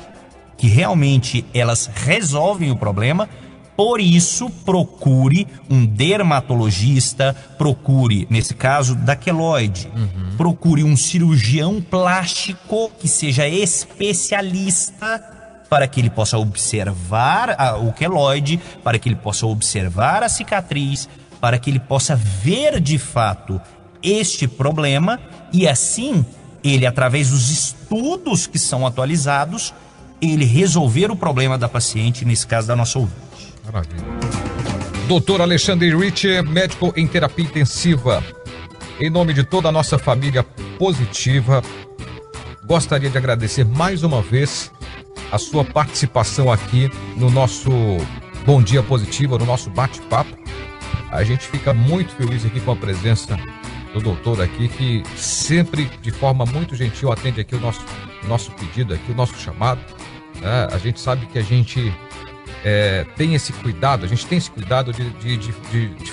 que realmente elas resolvem o problema, Por isso, procure um dermatologista, procure, nesse caso, da queloide, procure um cirurgião plástico que seja especialista, para que ele possa observar o queloide, para que ele possa observar a cicatriz, para que ele possa ver de fato este problema e assim ele, através dos estudos que são atualizados, ele resolver o problema da paciente, nesse caso da nossa ouvinte. Maravilha. Doutor Alexandre Richer, médico em terapia intensiva, em nome de toda a nossa família positiva, gostaria de agradecer mais uma vez a sua participação aqui no nosso Bom Dia Positiva, no nosso bate-papo. A gente fica muito feliz aqui com a presença do doutor aqui, que sempre de forma muito gentil atende aqui o nosso pedido, aqui o nosso chamado, né? A gente sabe que a gente tem esse cuidado, de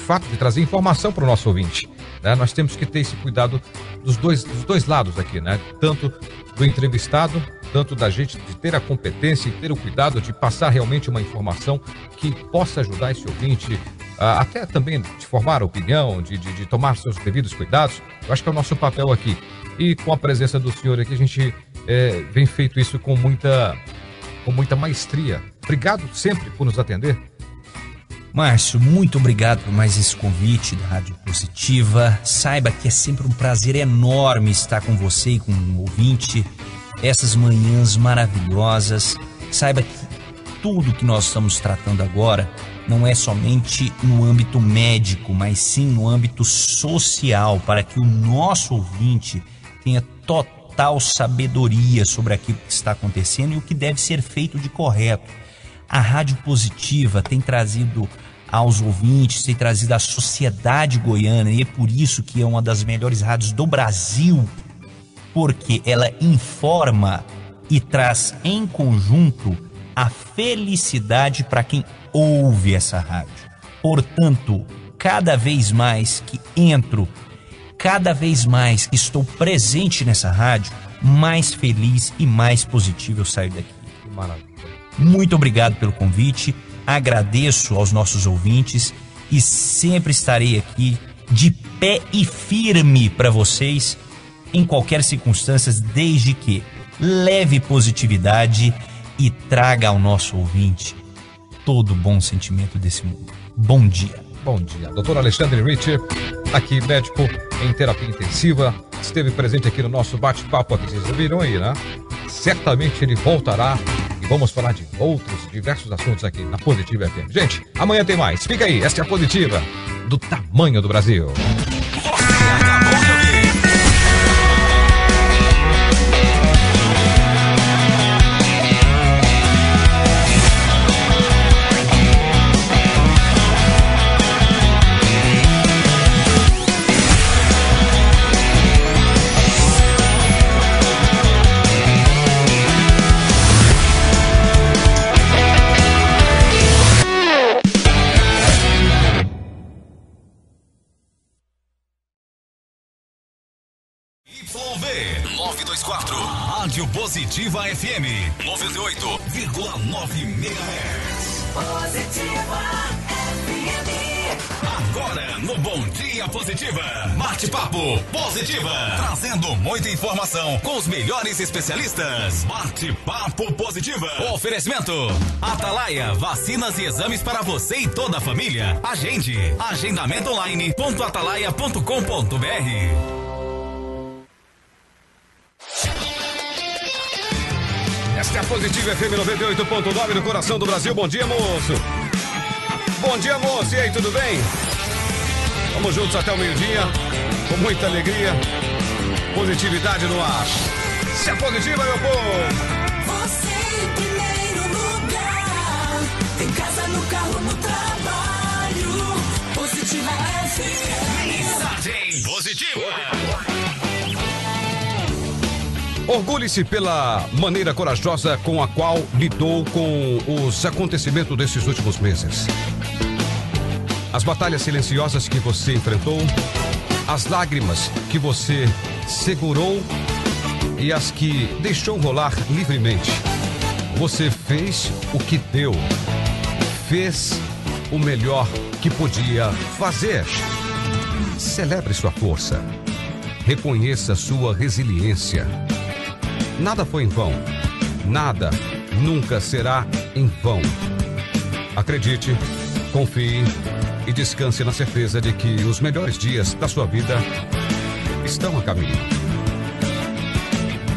fato, de trazer informação para o nosso ouvinte, né? Nós temos que ter esse cuidado dos dois lados aqui, né? Tanto do entrevistado, tanto da gente, de ter a competência e ter o cuidado de passar realmente uma informação que possa ajudar esse ouvinte, até também de formar opinião, de tomar seus devidos cuidados. Eu acho que é o nosso papel aqui. E com a presença do senhor aqui, a gente vem feito isso com muita maestria. Obrigado sempre por nos atender. Márcio, muito obrigado por mais esse convite da Rádio Positiva. Saiba que é sempre um prazer enorme estar com você e com o ouvinte. Essas manhãs maravilhosas. Saiba que tudo que nós estamos tratando agora não é somente no âmbito médico, mas sim no âmbito social, para que o nosso ouvinte tenha total sabedoria sobre aquilo que está acontecendo e o que deve ser feito de correto. A Rádio Positiva tem trazido aos ouvintes, tem trazido à sociedade goiana, e é por isso que é uma das melhores rádios do Brasil, porque ela informa e traz em conjunto a felicidade para quem ouve essa rádio. Portanto, cada vez mais que estou presente nessa rádio, mais feliz e mais positivo eu saio daqui. Maravilha. Muito obrigado pelo convite, agradeço aos nossos ouvintes e sempre estarei aqui de pé e firme para vocês em qualquer circunstância, desde que leve positividade e traga ao nosso ouvinte todo o bom sentimento desse mundo. Bom dia. Bom dia. Doutor Alexandre Richer, aqui médico em terapia intensiva, esteve presente aqui no nosso bate-papo, vocês viram aí, né? Certamente ele voltará. Vamos falar de outros diversos assuntos aqui na Positiva FM. Gente, amanhã tem mais. Fica aí, esta é a Positiva do tamanho do Brasil. Você acabou de YV 924, Rádio Positiva FM 98,9 MHz. Positiva FM. Agora no Bom Dia Positiva, bate-papo Positiva, trazendo muita informação com os melhores especialistas. Bate-papo Positiva. Oferecimento Atalaia, vacinas e exames para você e toda a família. Agende. Agendamento online.atalaia.com.br. Esta é a Positiva FM 98.9 no coração do Brasil. Bom dia, moço. Bom dia, moço. E aí, tudo bem? Vamos juntos até o meio-dia, com muita alegria, positividade no ar. Se é positiva, meu povo. Você em primeiro lugar, em casa, no carro, no trabalho. Positiva FM. Mensagem positiva. Orgulhe-se pela maneira corajosa com a qual lidou com os acontecimentos desses últimos meses. As batalhas silenciosas que você enfrentou, as lágrimas que você segurou e as que deixou rolar livremente. Você fez o que deu. Fez o melhor que podia fazer. Celebre sua força. Reconheça sua resiliência. Nada foi em vão. Nada nunca será em vão. Acredite, confie e descanse na certeza de que os melhores dias da sua vida estão a caminho.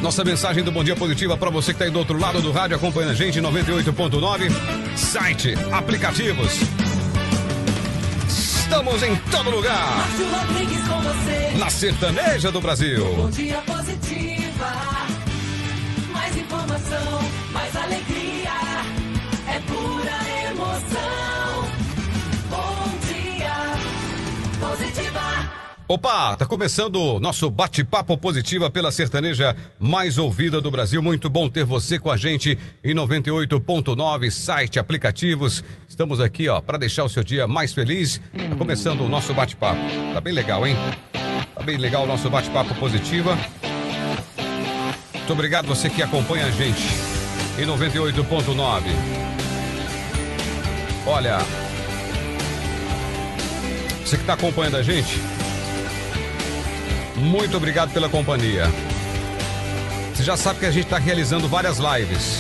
Nossa mensagem do Bom Dia Positiva para você que está aí do outro lado do rádio acompanhando a gente em 98.9, site, aplicativos. Estamos em todo lugar. Na sertaneja do Brasil. Bom Dia Positiva. Mais informação, mais alegria. É pura emoção. Bom Dia Positiva. Opa, tá começando nosso bate-papo Positiva pela sertaneja mais ouvida do Brasil. Muito bom ter você com a gente em 98.9, site, aplicativos. Estamos aqui, ó, para deixar o seu dia mais feliz. Tá começando o nosso bate-papo. Tá bem legal, hein? Tá bem legal o nosso bate-papo Positiva. Muito obrigado você que acompanha a gente em 98.9. Olha, você que tá acompanhando a gente, muito obrigado pela companhia. Você já sabe que a gente está realizando várias lives.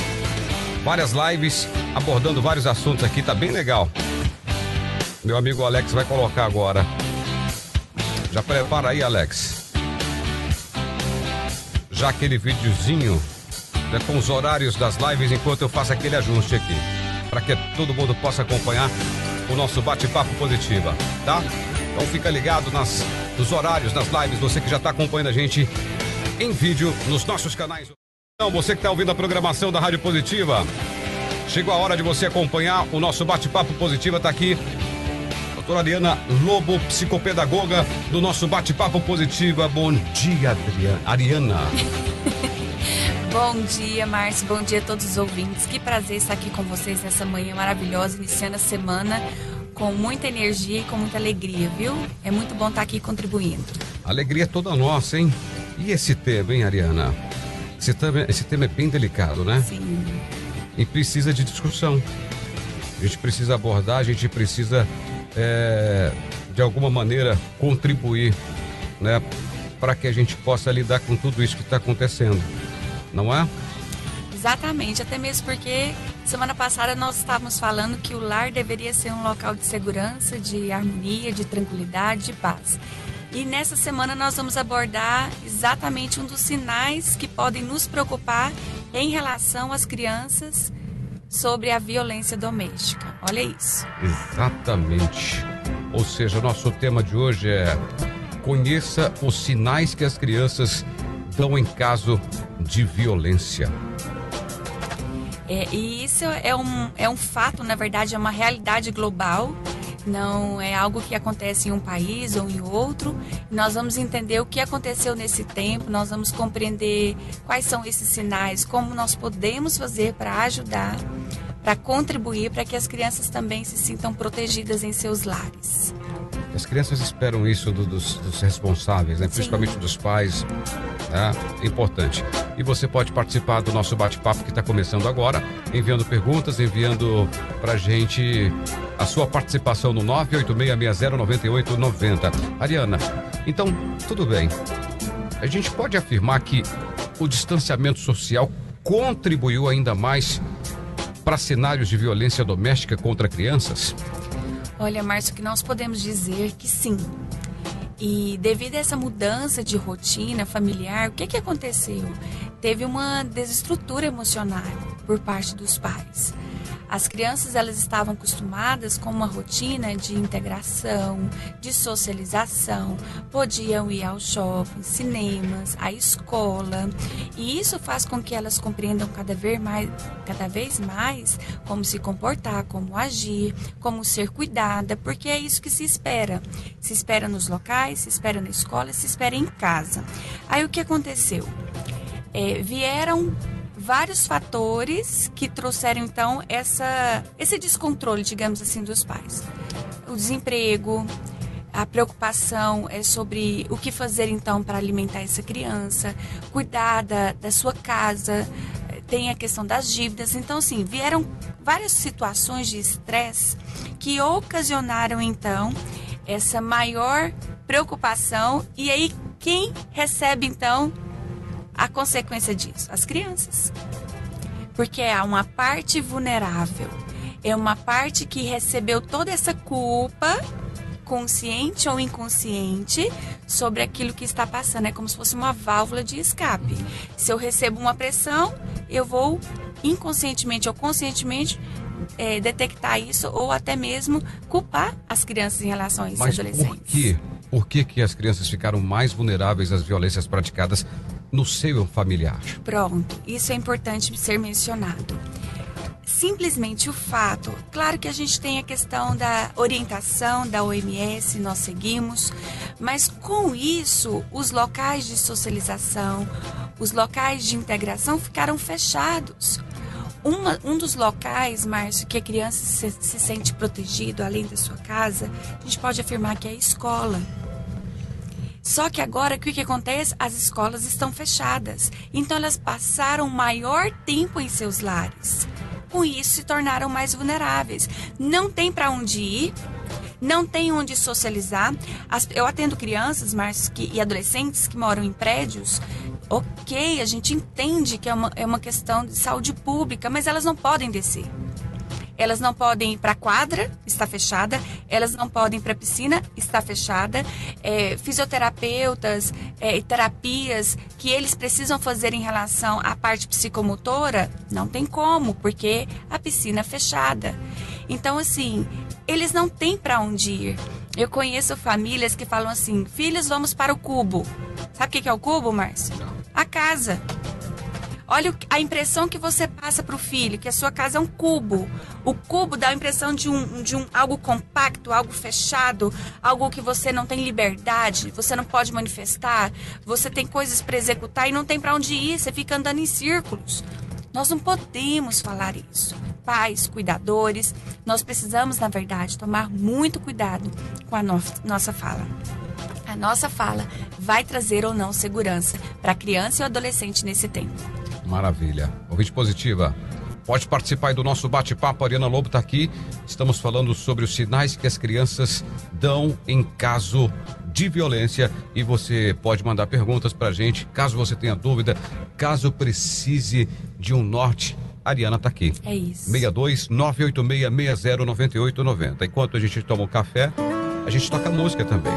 Várias lives abordando vários assuntos aqui, tá bem legal. Meu amigo Alex vai colocar agora. Já prepara aí, Alex. Já aquele videozinho, né, com os horários das lives enquanto eu faço aquele ajuste aqui. Para que todo mundo possa acompanhar o nosso bate-papo Positiva, tá? Então fica ligado nos horários, nas lives, você que já está acompanhando a gente em vídeo nos nossos canais. Então, você que está ouvindo a programação da Rádio Positiva, chegou a hora de você acompanhar o nosso bate-papo Positiva. Está aqui a doutora Ariana Lobo, psicopedagoga do nosso bate-papo Positiva. Bom dia, Ariana. Bom dia, Márcio. Bom dia a todos os ouvintes. Que prazer estar aqui com vocês nessa manhã maravilhosa, iniciando a semana com muita energia e com muita alegria, viu? É muito bom estar aqui contribuindo. Alegria toda nossa, hein? E esse tema, hein, Ariana? Esse tema é bem delicado, né? Sim. E precisa de discussão. A gente precisa abordar, a gente precisa, de alguma maneira, contribuir, né? Para que a gente possa lidar com tudo isso que está acontecendo, não é? Exatamente, até mesmo porque semana passada nós estávamos falando que o lar deveria ser um local de segurança, de harmonia, de tranquilidade, de paz. E nessa semana nós vamos abordar exatamente um dos sinais que podem nos preocupar em relação às crianças sobre a violência doméstica. Olha isso. Exatamente. Ou seja, nosso tema de hoje é: conheça os sinais que as crianças dão em caso de violência. E isso é um fato, na verdade, é uma realidade global, não é algo que acontece em um país ou em outro. Nós vamos entender o que aconteceu nesse tempo, nós vamos compreender quais são esses sinais, como nós podemos fazer para ajudar, para contribuir, para que as crianças também se sintam protegidas em seus lares. As crianças esperam isso dos responsáveis, né? Principalmente dos pais. É importante. E você pode participar do nosso bate-papo que está começando agora, enviando perguntas, enviando pra gente a sua participação no 986609890. Ariana, então, tudo bem. A gente pode afirmar que o distanciamento social contribuiu ainda mais para cenários de violência doméstica contra crianças? Olha, Márcio, que nós podemos dizer que sim. E devido a essa mudança de rotina familiar, o que aconteceu? Teve uma desestrutura emocional por parte dos pais. As crianças, elas estavam acostumadas com uma rotina de integração, de socialização, podiam ir ao shopping, cinemas, à escola, e isso faz com que elas compreendam cada vez mais como se comportar, como agir, como ser cuidada, porque é isso que se espera. Se espera nos locais, se espera na escola, se espera em casa. Aí o que aconteceu? Vieram vários fatores que trouxeram, então, esse descontrole, digamos assim, dos pais. O desemprego, a preocupação é sobre o que fazer, então, para alimentar essa criança, cuidar da sua casa, tem a questão das dívidas. Então, assim, vieram várias situações de estresse que ocasionaram, então, essa maior preocupação. E aí, quem recebe, então, a consequência disso? As crianças. Porque há uma parte vulnerável, é uma parte que recebeu toda essa culpa, consciente ou inconsciente, sobre aquilo que está passando. É como se fosse uma válvula de escape. Se eu recebo uma pressão, eu vou inconscientemente ou conscientemente detectar isso, ou até mesmo culpar as crianças em relação a isso. Mas adolescentes. Por que as crianças ficaram mais vulneráveis às violências praticadas no seio familiar? Pronto, isso é importante ser mencionado. Simplesmente o fato, claro que a gente tem a questão da orientação da OMS, nós seguimos, mas com isso os locais de socialização, os locais de integração ficaram fechados. Um dos locais, Márcio, que a criança se sente protegido além da sua casa, a gente pode afirmar que é a escola. Só que agora, o que acontece? As escolas estão fechadas, então elas passaram maior tempo em seus lares. Com isso, se tornaram mais vulneráveis. Não tem para onde ir, não tem onde socializar. Eu atendo crianças, Márcio, e adolescentes que moram em prédios. Ok, a gente entende que é uma questão de saúde pública, mas elas não podem descer. Elas não podem ir para a quadra, está fechada. Elas não podem ir para a piscina, está fechada. Fisioterapeutas e terapias que eles precisam fazer em relação à parte psicomotora, não tem como, porque a piscina é fechada. Então, assim, eles não têm para onde ir. Eu conheço famílias que falam assim: filhos, vamos para o cubo. Sabe o que é o cubo, Márcio? A casa. Olha a impressão que você passa para o filho, que a sua casa é um cubo. O cubo dá a impressão de algo compacto, algo fechado, algo que você não tem liberdade, você não pode manifestar, você tem coisas para executar e não tem para onde ir, você fica andando em círculos. Nós não podemos falar isso. Pais, cuidadores, nós precisamos, na verdade, tomar muito cuidado com a nossa fala. A nossa fala vai trazer ou não segurança para a criança e o adolescente nesse tempo. Maravilha. Ouvinte Positiva, pode participar aí do nosso bate-papo. A Ariana Lobo está aqui. Estamos falando sobre os sinais que as crianças dão em caso de violência. E você pode mandar perguntas para a gente, caso você tenha dúvida, caso precise de um norte. A Ariana está aqui. É isso. 62 986 609890. Enquanto a gente toma um café, a gente toca música também.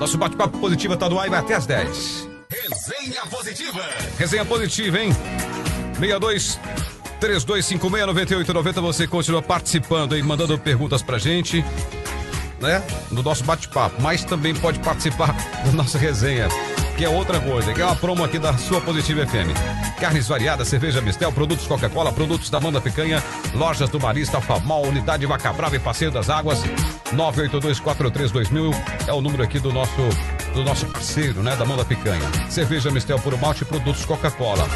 Nosso bate-papo Positiva está no ar e vai até às 10. Resenha Positiva. Resenha Positiva, hein? 62 3256 9890. Você continua participando aí, mandando perguntas pra gente, né? No nosso bate-papo, mas também pode participar da nossa resenha, que é outra coisa, que é uma promo aqui da sua Positiva FM. Carnes variadas, cerveja Mistel, produtos Coca-Cola, produtos da Manda Picanha, lojas do Marista, Famal, Unidade Vaca Brava e Passeio das Águas. 982-432.000 é o número aqui do nosso parceiro, né? Da Mão da Picanha. Cerveja Mistel Puro Malte e produtos Coca-Cola.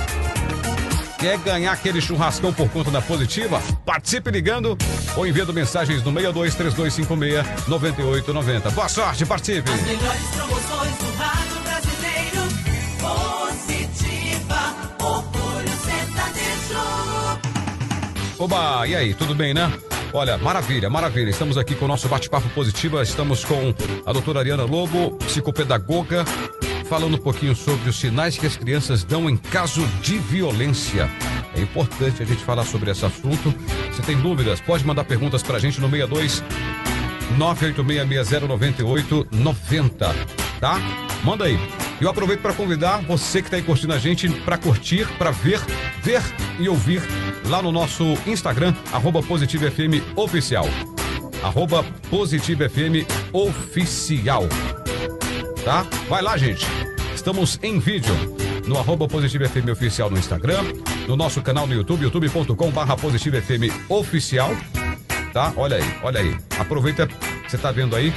Quer ganhar aquele churrascão por conta da Positiva? Participe ligando ou enviando mensagens no 62 3256 9890. Boa sorte, participe! As melhores promoções do rádio brasileiro. Positiva, orgulho sertanejo. Oba, e aí, tudo bem, né? Olha, maravilha, maravilha. Estamos aqui com o nosso bate-papo Positiva. Estamos com a doutora Ariana Lobo, psicopedagoga, falando um pouquinho sobre os sinais que as crianças dão em caso de violência. É importante a gente falar sobre esse assunto. Se tem dúvidas, pode mandar perguntas pra gente no 62 986 609890, tá? Manda aí. Eu aproveito para convidar você que está aí curtindo a gente para curtir, para ver e ouvir lá no nosso Instagram, @PositivaFMOficial. @PositivaFMOficial. Tá? Vai lá, gente. Estamos em vídeo no @PositivaFMOficial no Instagram, no nosso canal no YouTube, youtube.com/PositivaFMOficial. Tá? Olha aí, olha aí. Aproveita, você tá vendo aí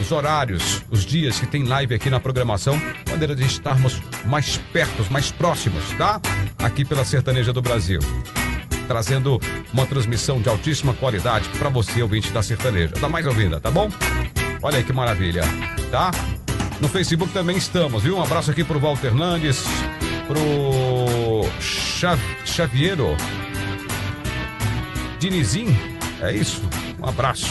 os horários, os dias que tem live aqui na programação, maneira de estarmos mais perto, mais próximos, tá? Aqui pela Sertaneja do Brasil, trazendo uma transmissão de altíssima qualidade para você, ouvinte da Sertaneja. Tá mais ouvindo, tá bom? Olha aí que maravilha, tá? No Facebook também estamos, viu? Um abraço aqui pro Walter Hernandes, pro Xaviero Dinizim, é isso? Um abraço.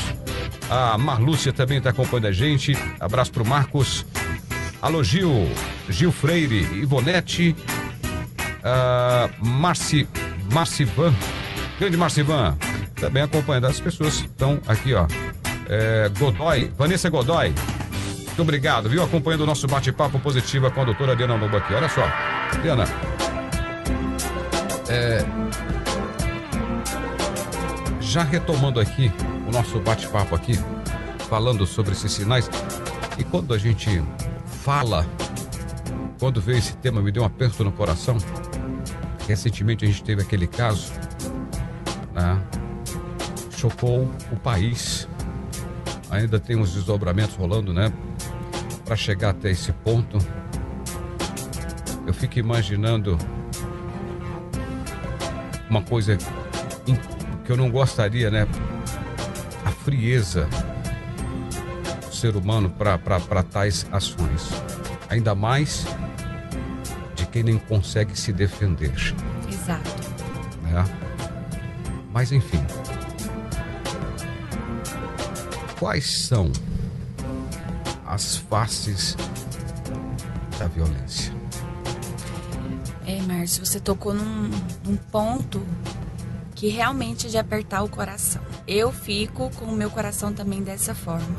A Marlúcia também está acompanhando a gente. Abraço para o Marcos. Alô, Gil Freire, Ivonete, Marcivan, grande Marcivan, também acompanhando. As pessoas estão aqui, ó. Godoy, Vanessa Godoy, muito obrigado, viu? Acompanhando o nosso bate-papo Positiva com a doutora Ariana Lobo aqui. Olha só, Ariana, já retomando aqui o nosso bate-papo aqui, falando sobre esses sinais. E quando a gente fala, quando veio esse tema, me deu um aperto no coração. Recentemente a gente teve aquele caso, né? Chocou o país. Ainda tem uns desdobramentos rolando, né? Para chegar até esse ponto, eu fico imaginando uma coisa que eu não gostaria, né? A frieza do ser humano para tais ações. Ainda mais de quem nem consegue se defender. Exato. É. Mas enfim. Quais são as faces da violência? Márcio, você tocou num ponto que realmente é de apertar o coração. Eu fico com o meu coração também dessa forma.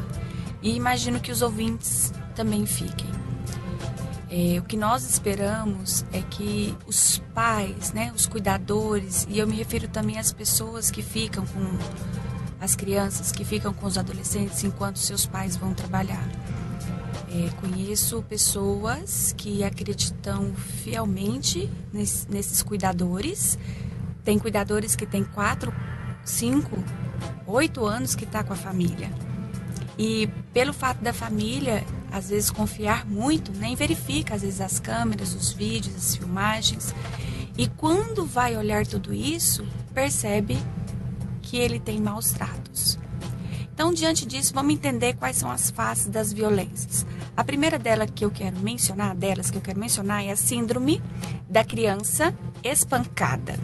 E imagino que os ouvintes também fiquem. O que nós esperamos é que os pais, né, os cuidadores, e eu me refiro também às pessoas que ficam com... as crianças que ficam com os adolescentes enquanto seus pais vão trabalhar. Conheço pessoas que acreditam fielmente nesses cuidadores. Tem cuidadores que têm 4, 5, 8 anos que está com a família. E pelo fato da família, às vezes, confiar muito, nem verifica, às vezes, as câmeras, os vídeos, as filmagens. E quando vai olhar tudo isso, percebe que ele tem maus tratos. Então, diante disso, vamos entender quais são as faces das violências. A primeira delas que eu quero mencionar, é a síndrome da criança espancada.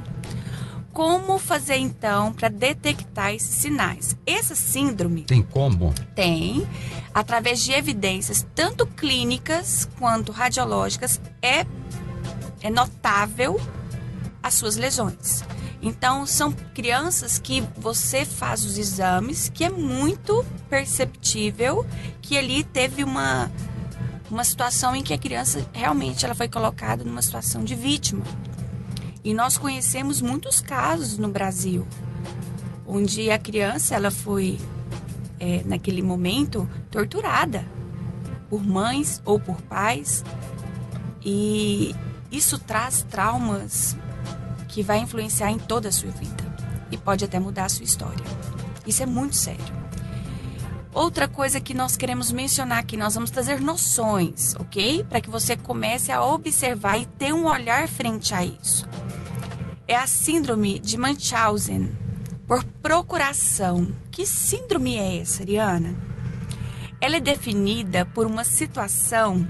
Como fazer, então, para detectar esses sinais? Essa síndrome... Tem como? Tem. Através de evidências, tanto clínicas quanto radiológicas, é notável as suas lesões. Então, são crianças que você faz os exames, que é muito perceptível que ali teve uma situação em que a criança realmente ela foi colocada numa situação de vítima. E nós conhecemos muitos casos no Brasil, onde a criança ela foi, naquele momento, torturada por mães ou por pais. E isso traz traumas que vai influenciar em toda a sua vida e pode até mudar a sua história. Isso é muito sério. Outra coisa que nós queremos mencionar aqui, nós vamos trazer noções, ok? Para que você comece a observar e ter um olhar frente a isso. É a síndrome de Munchausen por procuração. Que síndrome é essa, Ariana? Ela é definida por uma situação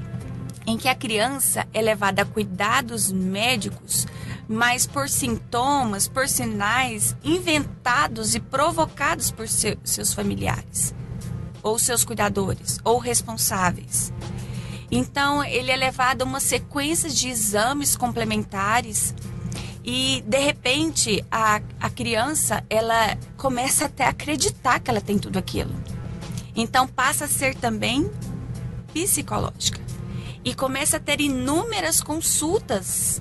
em que a criança é levada a cuidados médicos, mas por sintomas, por sinais inventados e provocados por seus familiares, ou seus cuidadores, ou responsáveis. Então, ele é levado a uma sequência de exames complementares e, de repente, a criança ela começa até a acreditar que ela tem tudo aquilo. Então, passa a ser também psicológica e começa a ter inúmeras consultas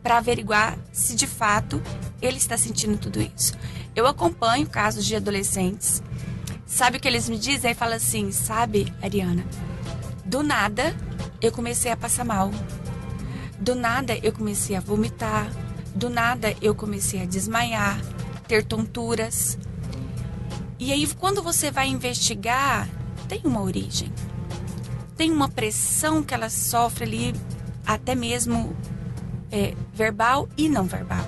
para averiguar se de fato ele está sentindo tudo isso. Eu acompanho casos de adolescentes. Sabe o que eles me dizem? Aí fala assim, sabe, Ariana, do nada eu comecei a passar mal. Do nada eu comecei a vomitar. Do nada eu comecei a desmaiar, ter tonturas. E aí quando você vai investigar, tem uma origem. Tem uma pressão que ela sofre ali, até mesmo... verbal e não verbal.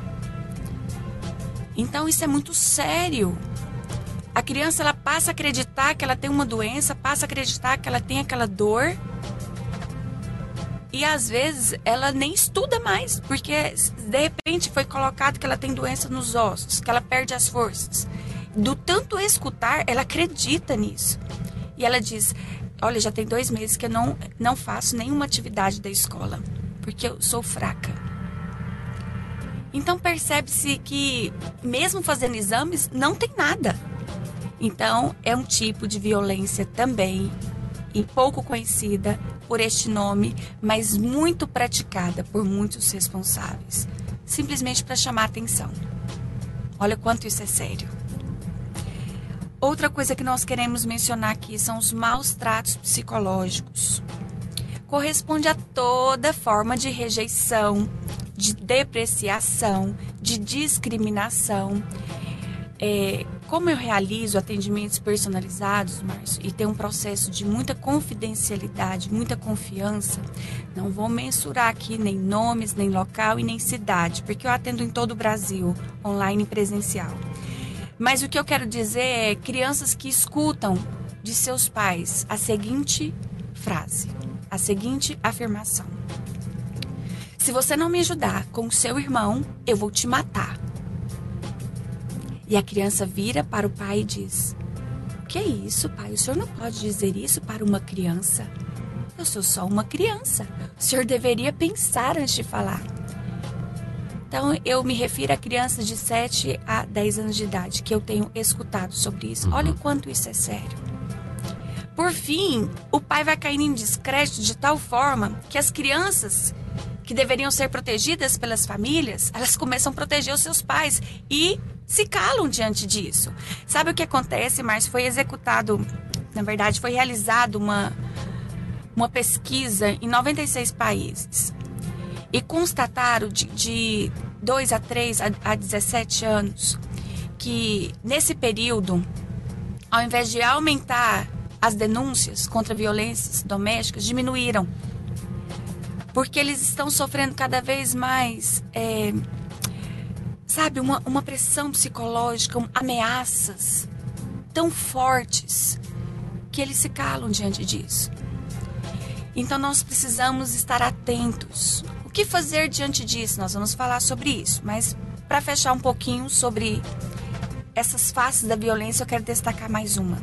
Então isso é muito sério. A criança ela passa a acreditar que ela tem uma doença, passa a acreditar que ela tem aquela dor E às vezes ela nem estuda mais, porque de repente foi colocado que ela tem doença nos ossos, que ela perde as forças. Do tanto escutar, ela acredita nisso. E ela diz, olha, já tem 2 meses que eu não faço nenhuma atividade da escola, porque eu sou fraca. Então percebe-se que mesmo fazendo exames, não tem nada. Então é um tipo de violência também, e pouco conhecida por este nome, mas muito praticada por muitos responsáveis, simplesmente para chamar atenção. Olha quanto isso é sério. Outra coisa que nós queremos mencionar aqui são os maus tratos psicológicos. Corresponde a toda forma de rejeição, de depreciação, de discriminação. Como eu realizo atendimentos personalizados, Márcio, e tem um processo de muita confidencialidade, muita confiança, não vou mensurar aqui nem nomes, nem local e nem cidade, porque eu atendo em todo o Brasil, online e presencial. Mas o que eu quero dizer é crianças que escutam de seus pais a seguinte frase, a seguinte afirmação. Se você não me ajudar com o seu irmão, eu vou te matar. E a criança vira para o pai e diz, que é isso, pai? O senhor não pode dizer isso para uma criança. Eu sou só uma criança. O senhor deveria pensar antes de falar. Então, eu me refiro a crianças de 7 a 10 anos de idade, que eu tenho escutado sobre isso. Olha o quanto isso é sério. Por fim, o pai vai caindo em descrédito de tal forma que as crianças que deveriam ser protegidas pelas famílias, elas começam a proteger os seus pais e se calam diante disso. Sabe o que acontece, Márcio? Foi executado, na verdade, foi realizada uma pesquisa em 96 países. E constataram de 2 a 3 a 17 anos que nesse período, ao invés de aumentar as denúncias contra violências domésticas, diminuíram. Porque eles estão sofrendo cada vez mais, sabe, uma pressão psicológica, ameaças tão fortes que eles se calam diante disso. Então nós precisamos estar atentos. O que fazer diante disso? Nós vamos falar sobre isso, mas para fechar um pouquinho sobre essas faces da violência, eu quero destacar mais uma,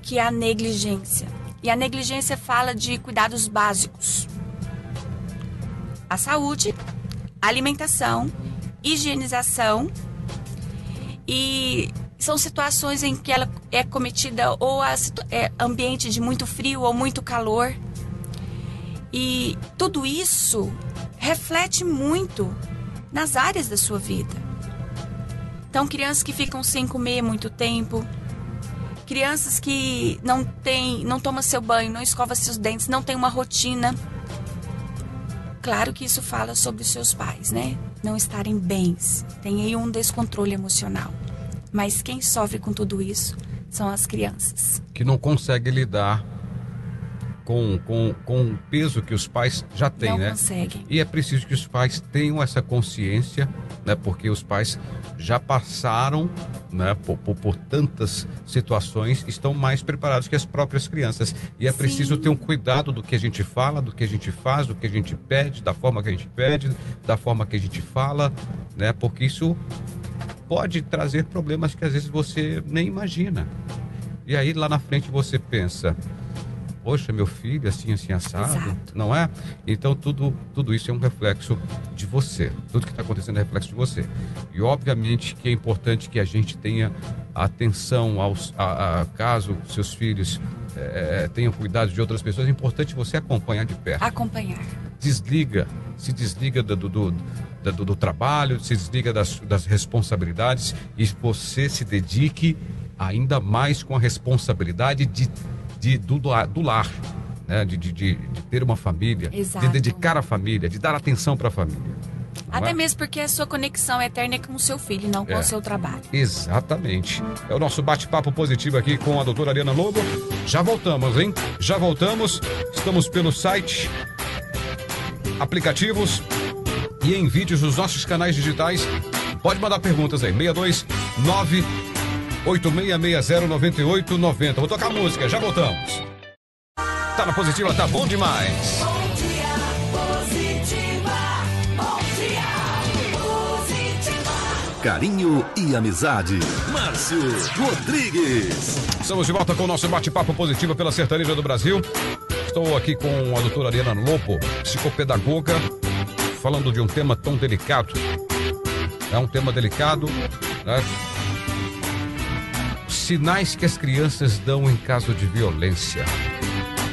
que é a negligência. E a negligência fala de cuidados básicos. A saúde, alimentação, higienização, e são situações em que ela é cometida ou ambiente de muito frio ou muito calor. E tudo isso reflete muito nas áreas da sua vida. Então, crianças que ficam sem comer muito tempo, crianças que não toma seu banho, não escova seus dentes, não tem uma rotina. Claro que isso fala sobre os seus pais, né? Não estarem bens, tem aí um descontrole emocional. Mas quem sofre com tudo isso são as crianças. Que não consegue lidar com o peso que os pais já têm, né? Não conseguem. E é preciso que os pais tenham essa consciência, né? Porque os pais já passaram, né, por tantas situações, estão mais preparados que as próprias crianças. E é preciso ter um cuidado do que a gente fala, do que a gente faz, do que a gente pede, da forma que a gente pede, da forma que a gente fala, né? Porque isso pode trazer problemas que às vezes você nem imagina. E aí lá na frente você pensa, poxa, meu filho, assim, assim, assado. Exato. Não é? Então, tudo isso é um reflexo de você. Tudo que está acontecendo é reflexo de você. E, obviamente, que é importante que a gente tenha atenção caso seus filhos tenham cuidado de outras pessoas. É importante você acompanhar de perto. Acompanhar. Se desliga do trabalho, se desliga das responsabilidades, e você se dedique ainda mais com a responsabilidade do lar, né? de ter uma família. Exato. De dedicar a família, de dar atenção para a família. Até mesmo porque a sua conexão é eterna com o seu filho, não com o seu trabalho. Exatamente. É o nosso bate-papo positivo aqui com a doutora Ariana Lobo. Já voltamos, hein? Já voltamos. Estamos pelo site, aplicativos e em vídeos nos nossos canais digitais. Pode mandar perguntas aí, 629-8660-9890. Vou tocar música, já voltamos. Tá na Positiva, tá bom demais. Bom dia. carinho e amizade. Márcio Rodrigues. Estamos de volta com o nosso bate-papo positivo pela Sertaneja do Brasil. Estou aqui com a doutora Ariana Lobo, psicopedagoga, falando de um tema tão delicado. É um tema delicado, né? Sinais que as crianças dão em caso de violência.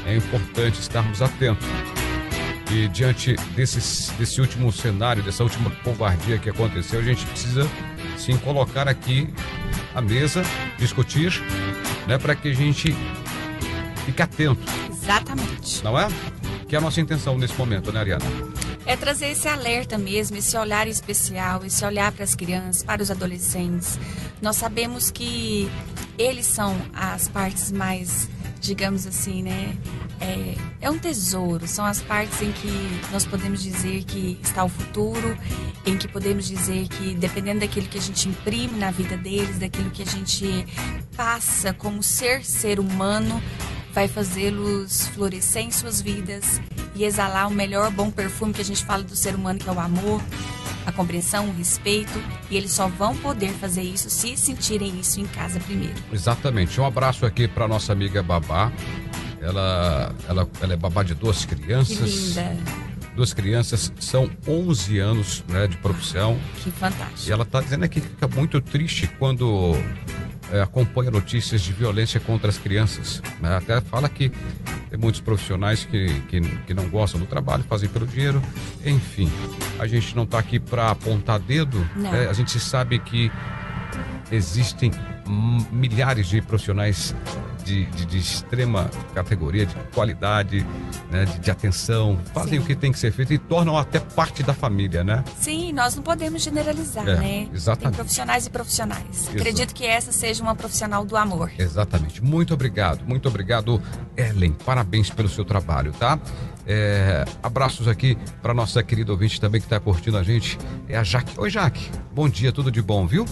É importante estarmos atentos. E diante desse último cenário, dessa última covardia que aconteceu, a gente precisa sim colocar aqui à mesa, discutir, né, para que a gente fique atento. Exatamente. Não é? Que é a nossa intenção nesse momento, né, Ariana? É trazer esse alerta mesmo, esse olhar especial, esse olhar para as crianças, para os adolescentes. Nós sabemos que eles são as partes mais, digamos assim, né? É um tesouro, são as partes em que nós podemos dizer que está o futuro, em que podemos dizer que, dependendo daquilo que a gente imprime na vida deles, daquilo que a gente passa como ser humano, vai fazê-los florescer em suas vidas e exalar o melhor bom perfume que a gente fala do ser humano, que é o amor, a compreensão, o respeito, e eles só vão poder fazer isso se sentirem isso em casa primeiro. Exatamente. Um abraço aqui para nossa amiga Babá. Ela é babá de duas crianças. Que linda. Duas crianças, são 11 anos, né, de profissão. Que fantástico. E ela está dizendo aqui que fica muito triste quando acompanha notícias de violência contra as crianças. Até fala que tem muitos profissionais que não gostam do trabalho, fazem pelo dinheiro. Enfim, a gente não está aqui para apontar dedo, né? A gente sabe que existem milhares de profissionais de extrema categoria, de qualidade, né, de atenção, fazem, sim, o que tem que ser feito e tornam até parte da família, né? Sim, nós não podemos generalizar, né? Exatamente. Tem profissionais e profissionais. Exato. Acredito que essa seja uma profissional do amor. Exatamente. Muito obrigado, Ellen. Parabéns pelo seu trabalho, tá? Abraços aqui para nossa querida ouvinte também que está curtindo a gente, é a Jaque. Oi, Jaque, bom dia, tudo de bom, viu?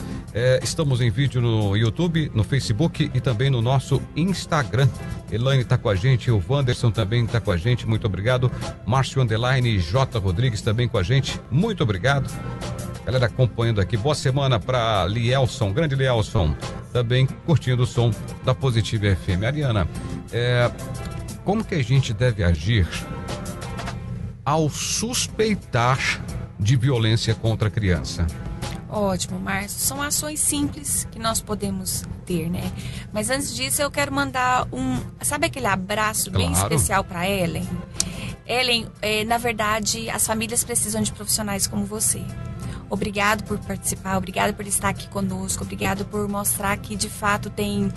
Estamos em vídeo no YouTube, no Facebook e também no nosso Instagram. Elaine está com a gente, o Wanderson também está com a gente, muito obrigado. Márcio Underline J. Rodrigues também com a gente, muito obrigado. Galera acompanhando aqui, boa semana para Lielson, grande Lielson, também curtindo o som da Positiva FM. Ariana, como que a gente deve agir ao suspeitar de violência contra a criança? Ótimo, Márcio. São ações simples que nós podemos ter, né? Mas antes disso, eu quero mandar um... Sabe aquele abraço, claro, bem especial para Ellen? Ellen, na verdade, as famílias precisam de profissionais como você. Obrigado por participar, obrigado por estar aqui conosco, obrigado por mostrar que, de fato, tem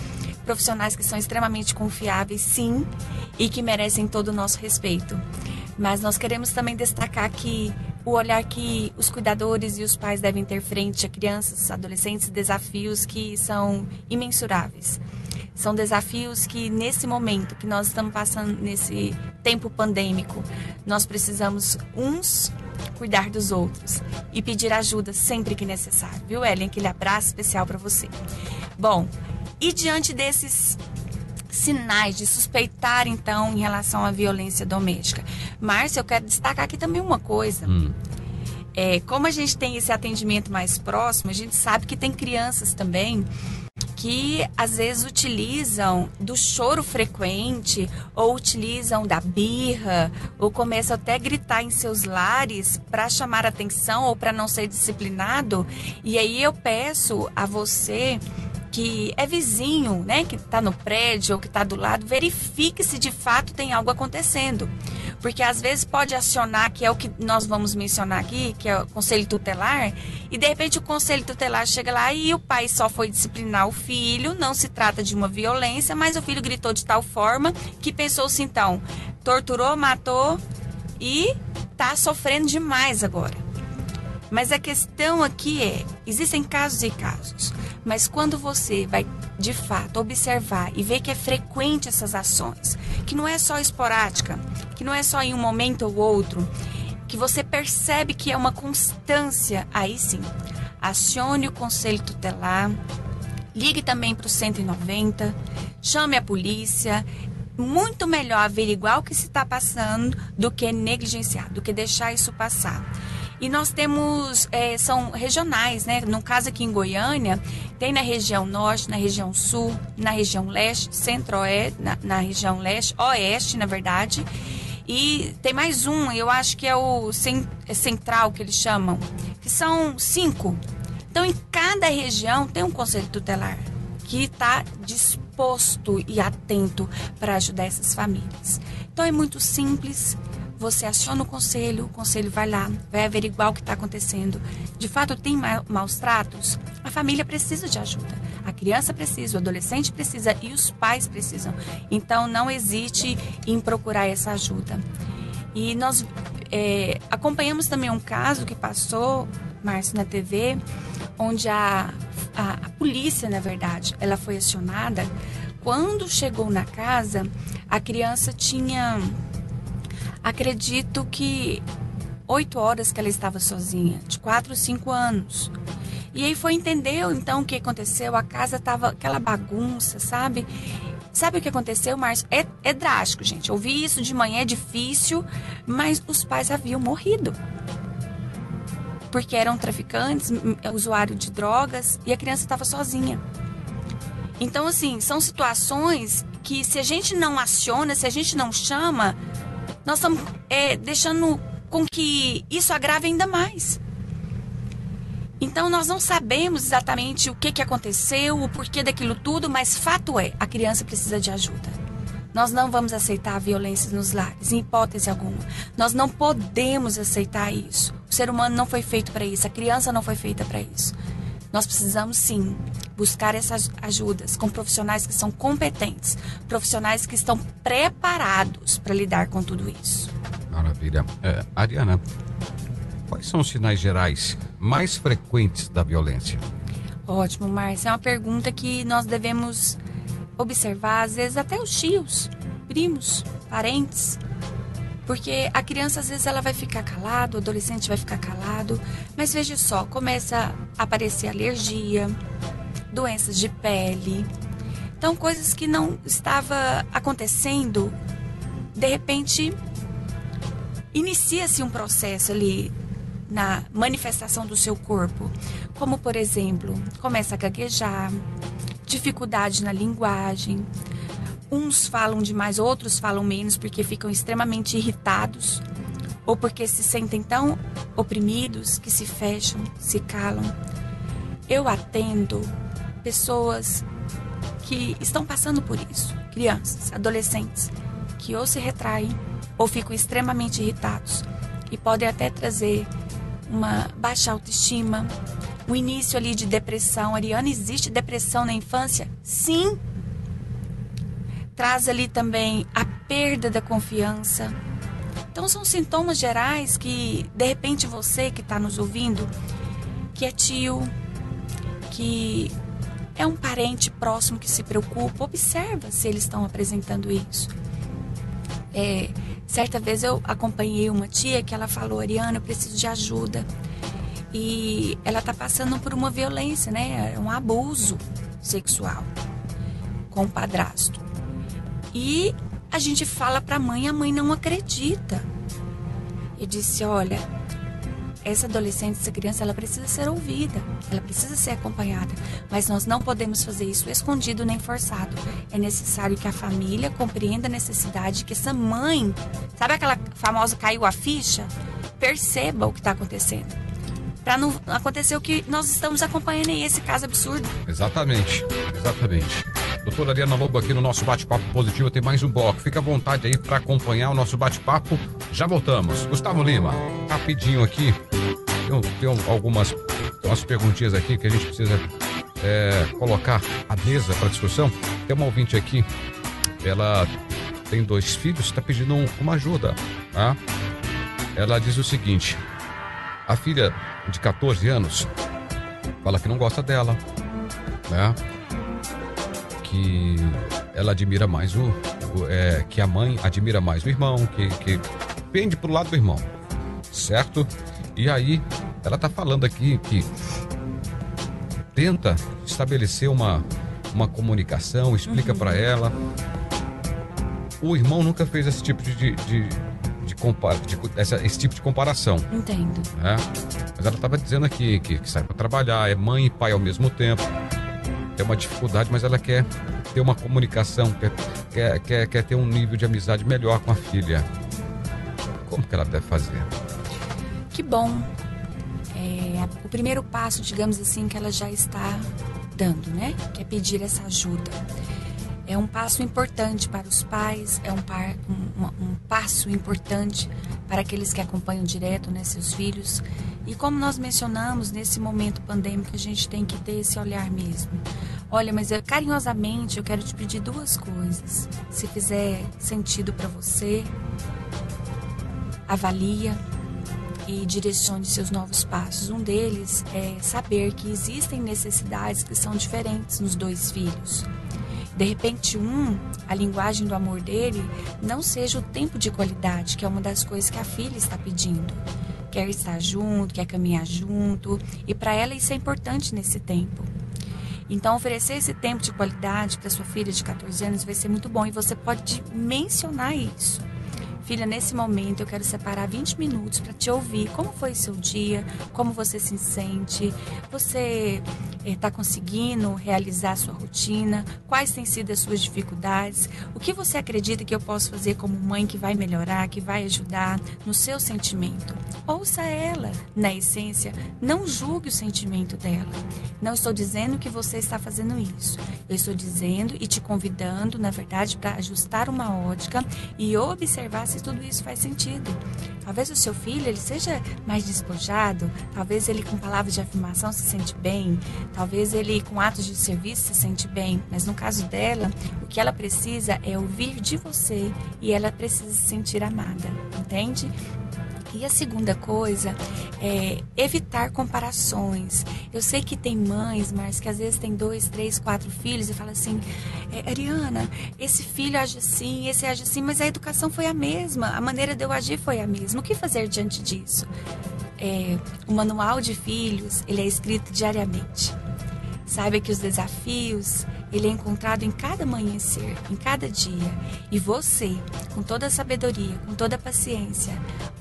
profissionais que são extremamente confiáveis, sim, e que merecem todo o nosso respeito. Mas nós queremos também destacar que o olhar que os cuidadores e os pais devem ter frente a crianças, adolescentes, desafios que são imensuráveis. São desafios que, nesse momento que nós estamos passando, nesse tempo pandêmico, nós precisamos uns cuidar dos outros e pedir ajuda sempre que necessário, viu, Ellen? Aquele abraço especial para você. Bom, e diante desses sinais de suspeitar, então, em relação à violência doméstica, Márcia, eu quero destacar aqui também uma coisa. Como a gente tem esse atendimento mais próximo, a gente sabe que tem crianças também que às vezes utilizam do choro frequente ou utilizam da birra ou começam até a gritar em seus lares para chamar atenção ou para não ser disciplinado. E aí eu peço a você que é vizinho, né, que está no prédio ou que está do lado, verifique se de fato tem algo acontecendo. Porque às vezes pode acionar, que é o que nós vamos mencionar aqui, que é o conselho tutelar, e de repente o conselho tutelar chega lá e o pai só foi disciplinar o filho, não se trata de uma violência, mas o filho gritou de tal forma que pensou-se então, torturou, matou e está sofrendo demais agora. Mas a questão aqui é, existem casos e casos, mas quando você vai de fato observar e ver que é frequente essas ações, que não é só esporádica, que não é só em um momento ou outro, que você percebe que é uma constância, aí sim, acione o conselho tutelar, ligue também para o 190, chame a polícia. Muito melhor averiguar o que se está passando do que negligenciar, do que deixar isso passar. E nós temos, são regionais, né? No caso aqui em Goiânia, tem na região norte, na região sul, na região leste, centro-oeste, na região leste, oeste, na verdade. E tem mais um, eu acho que é o central, que eles chamam, que são 5. Então, em cada região tem um conselho tutelar que está disposto e atento para ajudar essas famílias. Então, é muito simples. Você aciona o conselho vai lá, vai averiguar o que está acontecendo. De fato, tem maus tratos? A família precisa de ajuda. A criança precisa, o adolescente precisa e os pais precisam. Então, não hesite em procurar essa ajuda. E nós acompanhamos também um caso que passou, Márcio, na TV, onde a polícia, na verdade, ela foi acionada. Quando chegou na casa, a criança tinha... Acredito que 8 horas que ela estava sozinha, de 4 ou 5 anos. E aí foi entender, então, o que aconteceu. A casa estava aquela bagunça, sabe? Sabe o que aconteceu, Márcio? É drástico, gente. Ouvir isso de manhã é difícil, mas os pais haviam morrido. Porque eram traficantes, usuário de drogas, e a criança estava sozinha. Então, assim, são situações que se a gente não aciona, se a gente não chama... Nós estamos deixando com que isso agrave ainda mais. Então, nós não sabemos exatamente o que aconteceu, o porquê daquilo tudo, mas fato é, a criança precisa de ajuda. Nós não vamos aceitar violência nos lares, em hipótese alguma. Nós não podemos aceitar isso. O ser humano não foi feito para isso, a criança não foi feita para isso. Nós precisamos, sim, buscar essas ajudas com profissionais que são competentes, profissionais que estão preparados para lidar com tudo isso. Maravilha. Ariana, quais são os sinais gerais mais frequentes da violência? Ótimo, Márcia. É uma pergunta que nós devemos observar, às vezes, até os tios, primos, parentes. Porque a criança, às vezes, ela vai ficar calada, o adolescente vai ficar calado. Mas veja só, começa a aparecer alergia, doenças de pele. Então, coisas que não estava acontecendo, de repente, inicia-se um processo ali na manifestação do seu corpo. Como, por exemplo, começa a gaguejar, dificuldade na linguagem. Uns falam demais, outros falam menos porque ficam extremamente irritados ou porque se sentem tão oprimidos que se fecham, se calam. Eu atendo pessoas que estão passando por isso, crianças, adolescentes, que ou se retraem ou ficam extremamente irritados e podem até trazer uma baixa autoestima, o início ali de depressão. Ariana, existe depressão na infância? Sim! Traz ali também a perda da confiança. Então, são sintomas gerais que, de repente, você que está nos ouvindo, que é tio, que é um parente próximo que se preocupa, observa se eles estão apresentando isso. Certa vez eu acompanhei uma tia que ela falou, Ariana, eu preciso de ajuda. E ela está passando por uma violência, né? Um abuso sexual com o padrasto. E a gente fala para a mãe não acredita. Eu disse, olha, essa adolescente, essa criança, ela precisa ser ouvida, ela precisa ser acompanhada, mas nós não podemos fazer isso escondido nem forçado. É necessário que a família compreenda a necessidade, que essa mãe, sabe aquela famosa caiu a ficha? Perceba o que está acontecendo, para não acontecer o que nós estamos acompanhando aí, esse caso absurdo. Exatamente, exatamente. Doutora Ariana Lobo aqui no nosso Bate-Papo Positivo, tem mais um bloco. Fica à vontade aí para acompanhar o nosso bate-papo. Já voltamos. Gustavo Lima, rapidinho aqui. Tem algumas perguntinhas aqui que a gente precisa colocar à mesa para discussão. Tem uma ouvinte aqui, ela tem 2 filhos, está pedindo uma ajuda. Tá? Ela diz o seguinte, a filha de 14 anos fala que não gosta dela, né? Que ela admira mais que a mãe admira mais o irmão, que pende pro lado do irmão, certo? E aí ela tá falando aqui que tenta estabelecer uma comunicação, explica para ela. O irmão nunca fez esse tipo de esse tipo de comparação. Entendo. Né? Mas ela estava dizendo aqui que sai para trabalhar, é mãe e pai ao mesmo tempo, tem uma dificuldade, mas ela quer ter uma comunicação, quer ter um nível de amizade melhor com a filha. Como que ela deve fazer? Que bom. É, o primeiro passo, digamos assim, que ela já está dando, né? Que é pedir essa ajuda. É um passo importante para os pais, é um passo importante para aqueles que acompanham direto, né, seus filhos. E como nós mencionamos, nesse momento pandêmico, a gente tem que ter esse olhar mesmo. Olha, mas carinhosamente eu quero te pedir duas coisas. Se fizer sentido para você, avalia e direcione seus novos passos. Um deles é saber que existem necessidades que são diferentes nos dois filhos. De repente, a linguagem do amor dele não seja o tempo de qualidade, que é uma das coisas que a filha está pedindo. Quer estar junto, quer caminhar junto, e para ela isso é importante nesse tempo. Então, oferecer esse tempo de qualidade para sua filha de 14 anos vai ser muito bom, e você pode mencionar isso. Filha, nesse momento eu quero separar 20 minutos para te ouvir. Como foi seu dia? Como você se sente? Você está conseguindo realizar a sua rotina? Quais têm sido as suas dificuldades? O que você acredita que eu posso fazer como mãe que vai melhorar, que vai ajudar no seu sentimento? Ouça ela. Na essência, não julgue o sentimento dela. Não estou dizendo que você está fazendo isso. Eu estou dizendo e te convidando, na verdade, para ajustar uma ótica e observar se tudo isso faz sentido. Talvez o seu filho ele seja mais despojado, talvez ele com palavras de afirmação se sente bem, talvez ele com atos de serviço se sente bem, mas no caso dela, o que ela precisa é ouvir de você e ela precisa se sentir amada, entende? E a segunda coisa é evitar comparações. Eu sei que tem mães, mas que às vezes tem 2, 3, 4 filhos e fala assim, Ariana, esse filho age assim, esse age assim, mas a educação foi a mesma, a maneira de eu agir foi a mesma. O que fazer diante disso? O manual de filhos, ele é escrito diariamente. Saiba que os desafios, ele é encontrado em cada amanhecer, em cada dia. E você, com toda a sabedoria, com toda a paciência,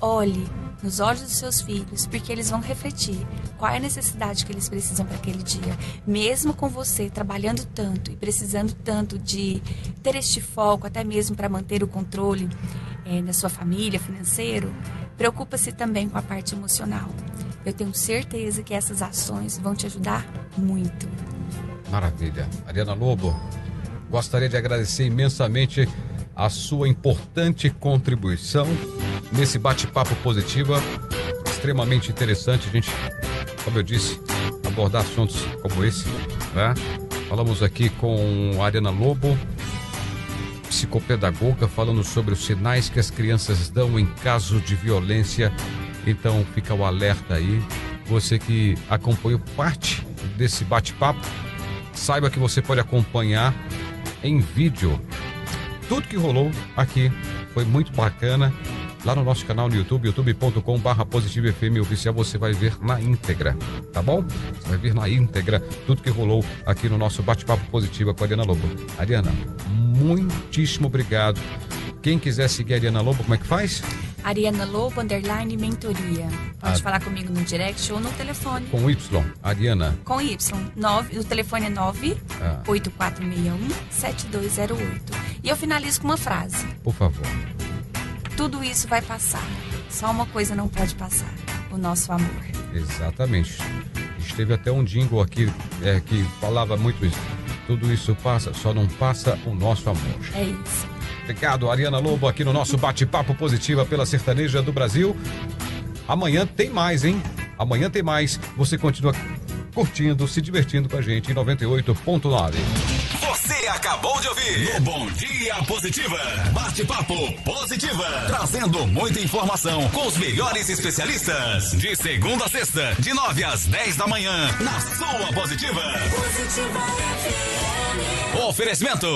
olhe nos olhos dos seus filhos, porque eles vão refletir qual é a necessidade que eles precisam para aquele dia. Mesmo com você trabalhando tanto e precisando tanto de ter este foco, até mesmo para manter o controle na sua família, financeiro, preocupa-se também com a parte emocional. Eu tenho certeza que essas ações vão te ajudar muito. Maravilha. Ariana Lobo, gostaria de agradecer imensamente a sua importante contribuição nesse bate-papo Positiva, extremamente interessante, gente, como eu disse, abordar assuntos como esse, né? Falamos aqui com a Ariana Lobo, psicopedagoga, falando sobre os sinais que as crianças dão em caso de violência. Então fica o alerta aí, você que acompanhou parte desse bate-papo, saiba que você pode acompanhar em vídeo. Tudo que rolou aqui foi muito bacana. Lá no nosso canal no YouTube, youtube.com/PositivaFM Oficial, você vai ver na íntegra, tá bom? Você vai ver na íntegra tudo que rolou aqui no nosso bate-papo Positiva com a Ariana Lobo. Ariana, muitíssimo obrigado. Quem quiser seguir a Ariana Lobo, como é que faz? Ariana Lobo, _mentoria. Pode falar comigo no direct ou no telefone. Com Y, Ariana. Com Y, o telefone é 98461-7208. E eu finalizo com uma frase. Por favor. Tudo isso vai passar. Só uma coisa não pode passar. O nosso amor. Exatamente. A gente teve até um jingle aqui que falava muito isso. Tudo isso passa, só não passa o nosso amor. É isso. Obrigado, Ariana Lobo, aqui no nosso Bate-Papo Positiva pela Sertaneja do Brasil. Amanhã tem mais, hein? Amanhã tem mais. Você continua curtindo, se divertindo com a gente em 98.9. Você acabou de ouvir no Bom Dia Positiva. Bate-Papo Positiva. Trazendo muita informação com os melhores especialistas. De segunda a sexta, de 9 às 10 da manhã. Na sua Positiva. Positiva. Oferecimento.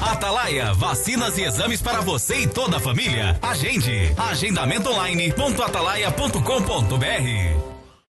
Atalaia, vacinas e exames para você e toda a família. Agende. Agendamento online.atalaia.com.br